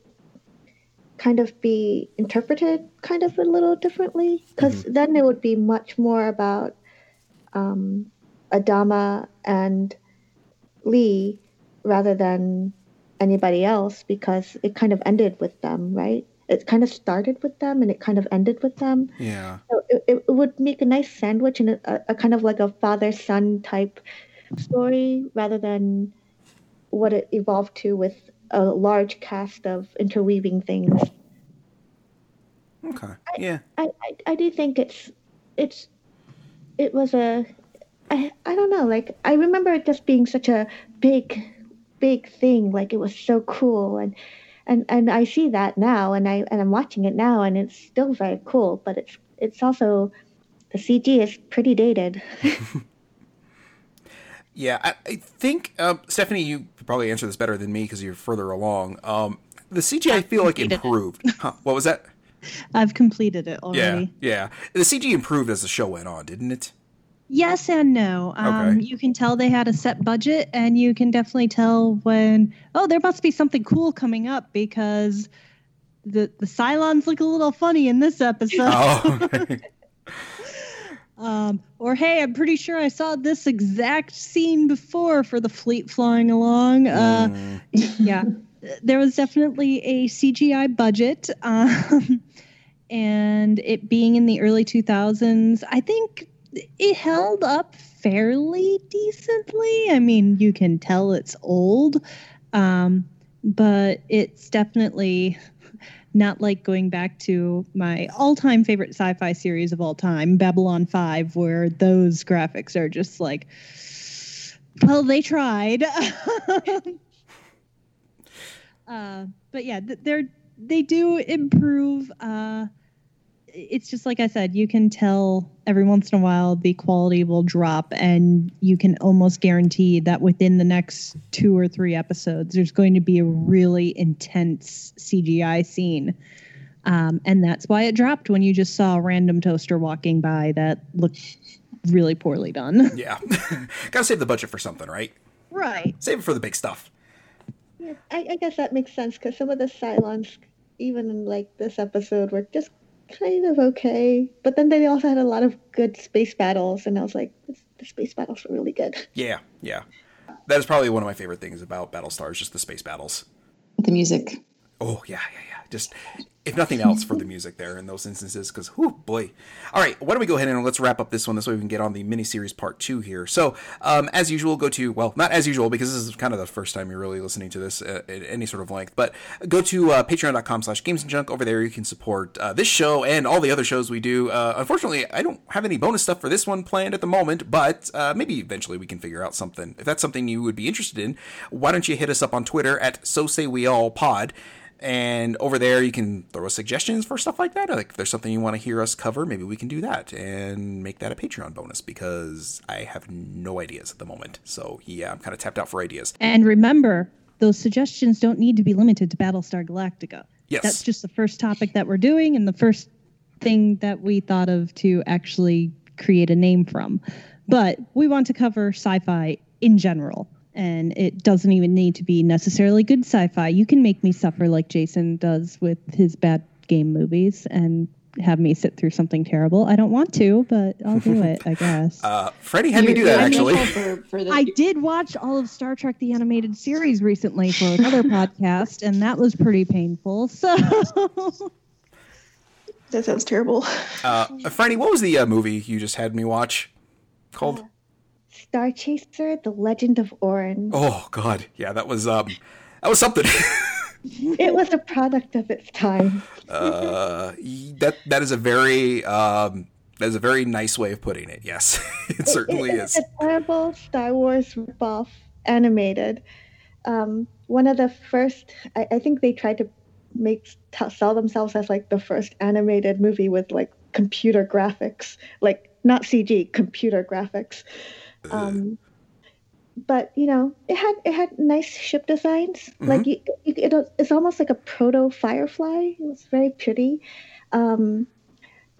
kind of be interpreted kind of a little differently, because mm-hmm. then it would be much more about um, Adama and Lee rather than anybody else, because it kind of ended with them, right? It kind of started with them and it kind of ended with them. Yeah. So it, it would make a nice sandwich and a, a kind of like a father-son type story rather than what it evolved to with a large cast of interweaving things. Okay. I, yeah. I, I I do think it's it's it was a I I don't know, like I remember it just being such a big big thing, like it was so cool, and and and I see that now, and I and I'm watching it now, and it's still very cool, but it's it's also the C G is pretty dated. Yeah, I, I think um, Stephanie, you could probably answer this better than me because you're further along. Um, the C G I feel like improved. Huh, what was that? I've completed it already. Yeah, yeah. The C G improved as the show went on, didn't it? Yes and no. Um, okay. You can tell they had a set budget, and you can definitely tell when, oh, there must be something cool coming up because the the Cylons look a little funny in this episode. Oh, okay. um, or, hey, I'm pretty sure I saw this exact scene before for the fleet flying along. Mm. Uh, yeah, there was definitely a C G I budget. Um, and it being in the early two thousands, I think it held up fairly decently. I mean, you can tell it's old, um, but it's definitely not like going back to my all-time favorite sci-fi series of all time, Babylon five, where those graphics are just like, well, they tried. uh, but yeah, they're, they do improve. Uh, It's just like I said, you can tell every once in a while the quality will drop, and you can almost guarantee that within the next two or three episodes, there's going to be a really intense C G I scene. Um, and that's why it dropped when you just saw a random toaster walking by that looked really poorly done. Yeah. Gotta save the budget for something, right? Right. Save it for the big stuff. Yeah, I, I guess that makes sense, because some of the Cylons, even in like this episode, were just kind of okay, but then they also had a lot of good space battles, and I was like, this, the space battles were really good. Yeah, yeah. That is probably one of my favorite things about Battlestar, is just the space battles. The music. Oh, yeah, yeah, yeah. Just, if nothing else, for the music there in those instances, because, whoo, boy. All right, why don't we go ahead and let's wrap up this one. This way we can get on the miniseries part two here. So, um, as usual, go to, well, not as usual, because this is kind of the first time you're really listening to this at, at any sort of length, but go to uh, patreon.com slash gamesandjunk. Over there you can support uh, this show and all the other shows we do. Uh, unfortunately, I don't have any bonus stuff for this one planned at the moment, but uh, maybe eventually we can figure out something. If that's something you would be interested in, why don't you hit us up on Twitter at So Say We All Pod. And over there, you can throw us suggestions for stuff like that. Like, if there's something you want to hear us cover, maybe we can do that and make that a Patreon bonus, because I have no ideas at the moment. So, yeah, I'm kind of tapped out for ideas. And remember, those suggestions don't need to be limited to Battlestar Galactica. Yes. That's just the first topic that we're doing and the first thing that we thought of to actually create a name from. But we want to cover sci-fi in general. And it doesn't even need to be necessarily good sci-fi. You can make me suffer like Jason does with his bad game movies and have me sit through something terrible. I don't want to, but I'll do it, I guess. uh, Freddie had You're, me do that, actually. For, for the- I did watch all of Star Trek the Animated Series recently for another podcast, and that was pretty painful, so... That sounds terrible. Uh, Freddie, what was the uh, movie you just had me watch called? Uh, Star Chaser, The Legend of Orin. Oh, God. Yeah, that was um, that was something. It was a product of its time. uh, that that is a very um, that is a very nice way of putting it. Yes, it, it certainly it is. It's a terrible Star Wars ripoff animated. Um, one of the first, I, I think they tried to make t- sell themselves as like the first animated movie with like computer graphics, like not C G, computer graphics. Um, but you know, it had it had nice ship designs. Mm-hmm. Like you, you, it, it's almost like a proto Firefly. It was very pretty. Um,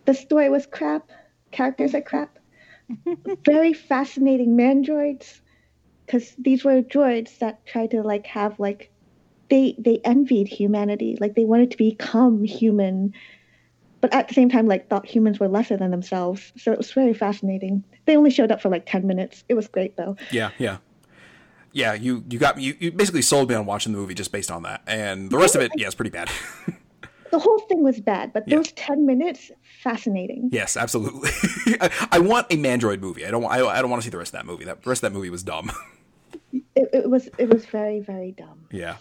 the story was crap. Characters are crap. Very fascinating mandroids, because these were droids that tried to like have like they they envied humanity. Like they wanted to become human, but at the same time, like thought humans were lesser than themselves. So it was very fascinating. They only showed up for like ten minutes. It was great though. Yeah, yeah, yeah. You you got you, you basically sold me on watching the movie just based on that, and the rest of it, yeah, it's pretty bad. The whole thing was bad, but those yeah. ten minutes, fascinating. Yes, absolutely. I, I want a Mandroid movie. I don't. I, I don't want to see the rest of that movie. That the rest of that movie was dumb. It, it was. It was very very dumb. Yeah.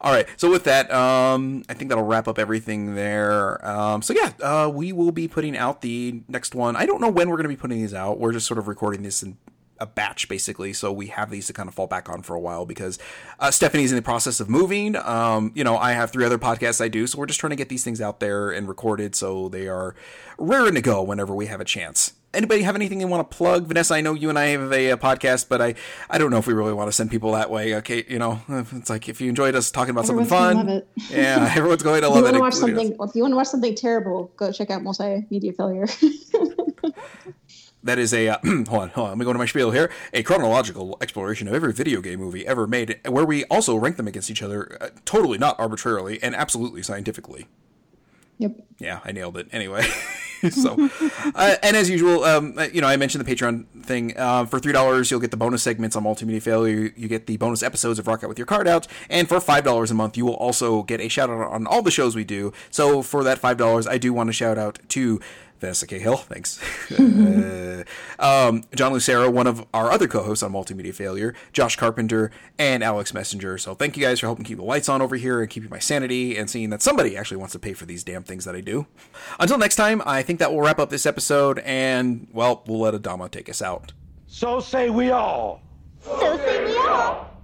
All right. So with that, um, I think that'll wrap up everything there. Um, so yeah, uh, we will be putting out the next one. I don't know when we're going to be putting these out. We're just sort of recording this in a batch, basically. So we have these to kind of fall back on for a while because uh, Stephanie's in the process of moving. Um, you know, I have three other podcasts I do. So we're just trying to get these things out there and recorded so they are raring to go whenever we have a chance. Anybody have anything they want to plug? Vanessa, I know you and I have a, a podcast, but I, I don't know if we really want to send people that way. Okay, you know, it's like if you enjoyed us talking about everyone's something fun, yeah, everyone's going to love it. Watch something, if you want to watch something terrible, go check out Multimedia Failure. That is a uh, hold on, hold on. Let me go to my spiel here. A chronological exploration of every video game movie ever made, where we also rank them against each other, uh, totally not arbitrarily and absolutely scientifically. Yep. Yeah, I nailed it. Anyway. So, uh, and as usual, um, you know, I mentioned the Patreon thing. Uh, for three dollars, you'll get the bonus segments on Multimedia Failure. You, you get the bonus episodes of Rock Out With Your Card Out. And for five dollars a month, you will also get a shout out on all the shows we do. So for that five dollars, I do want to shout out to Vanessa Cahill. Thanks. uh, um, John Lucero, one of our other co-hosts on Multimedia Failure, Josh Carpenter, and Alex Messenger. So thank you guys for helping keep the lights on over here and keeping my sanity and seeing that somebody actually wants to pay for these damn things that I do. Until next time, I think that will wrap up this episode, and, well, we'll let Adama take us out. So say we all. So say we all.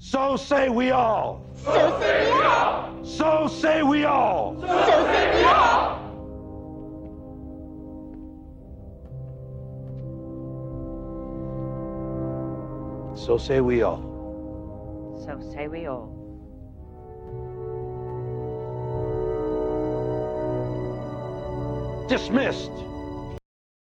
So say we all. So say we all. So say we all. So say we all. So say we all. So say we all. Dismissed.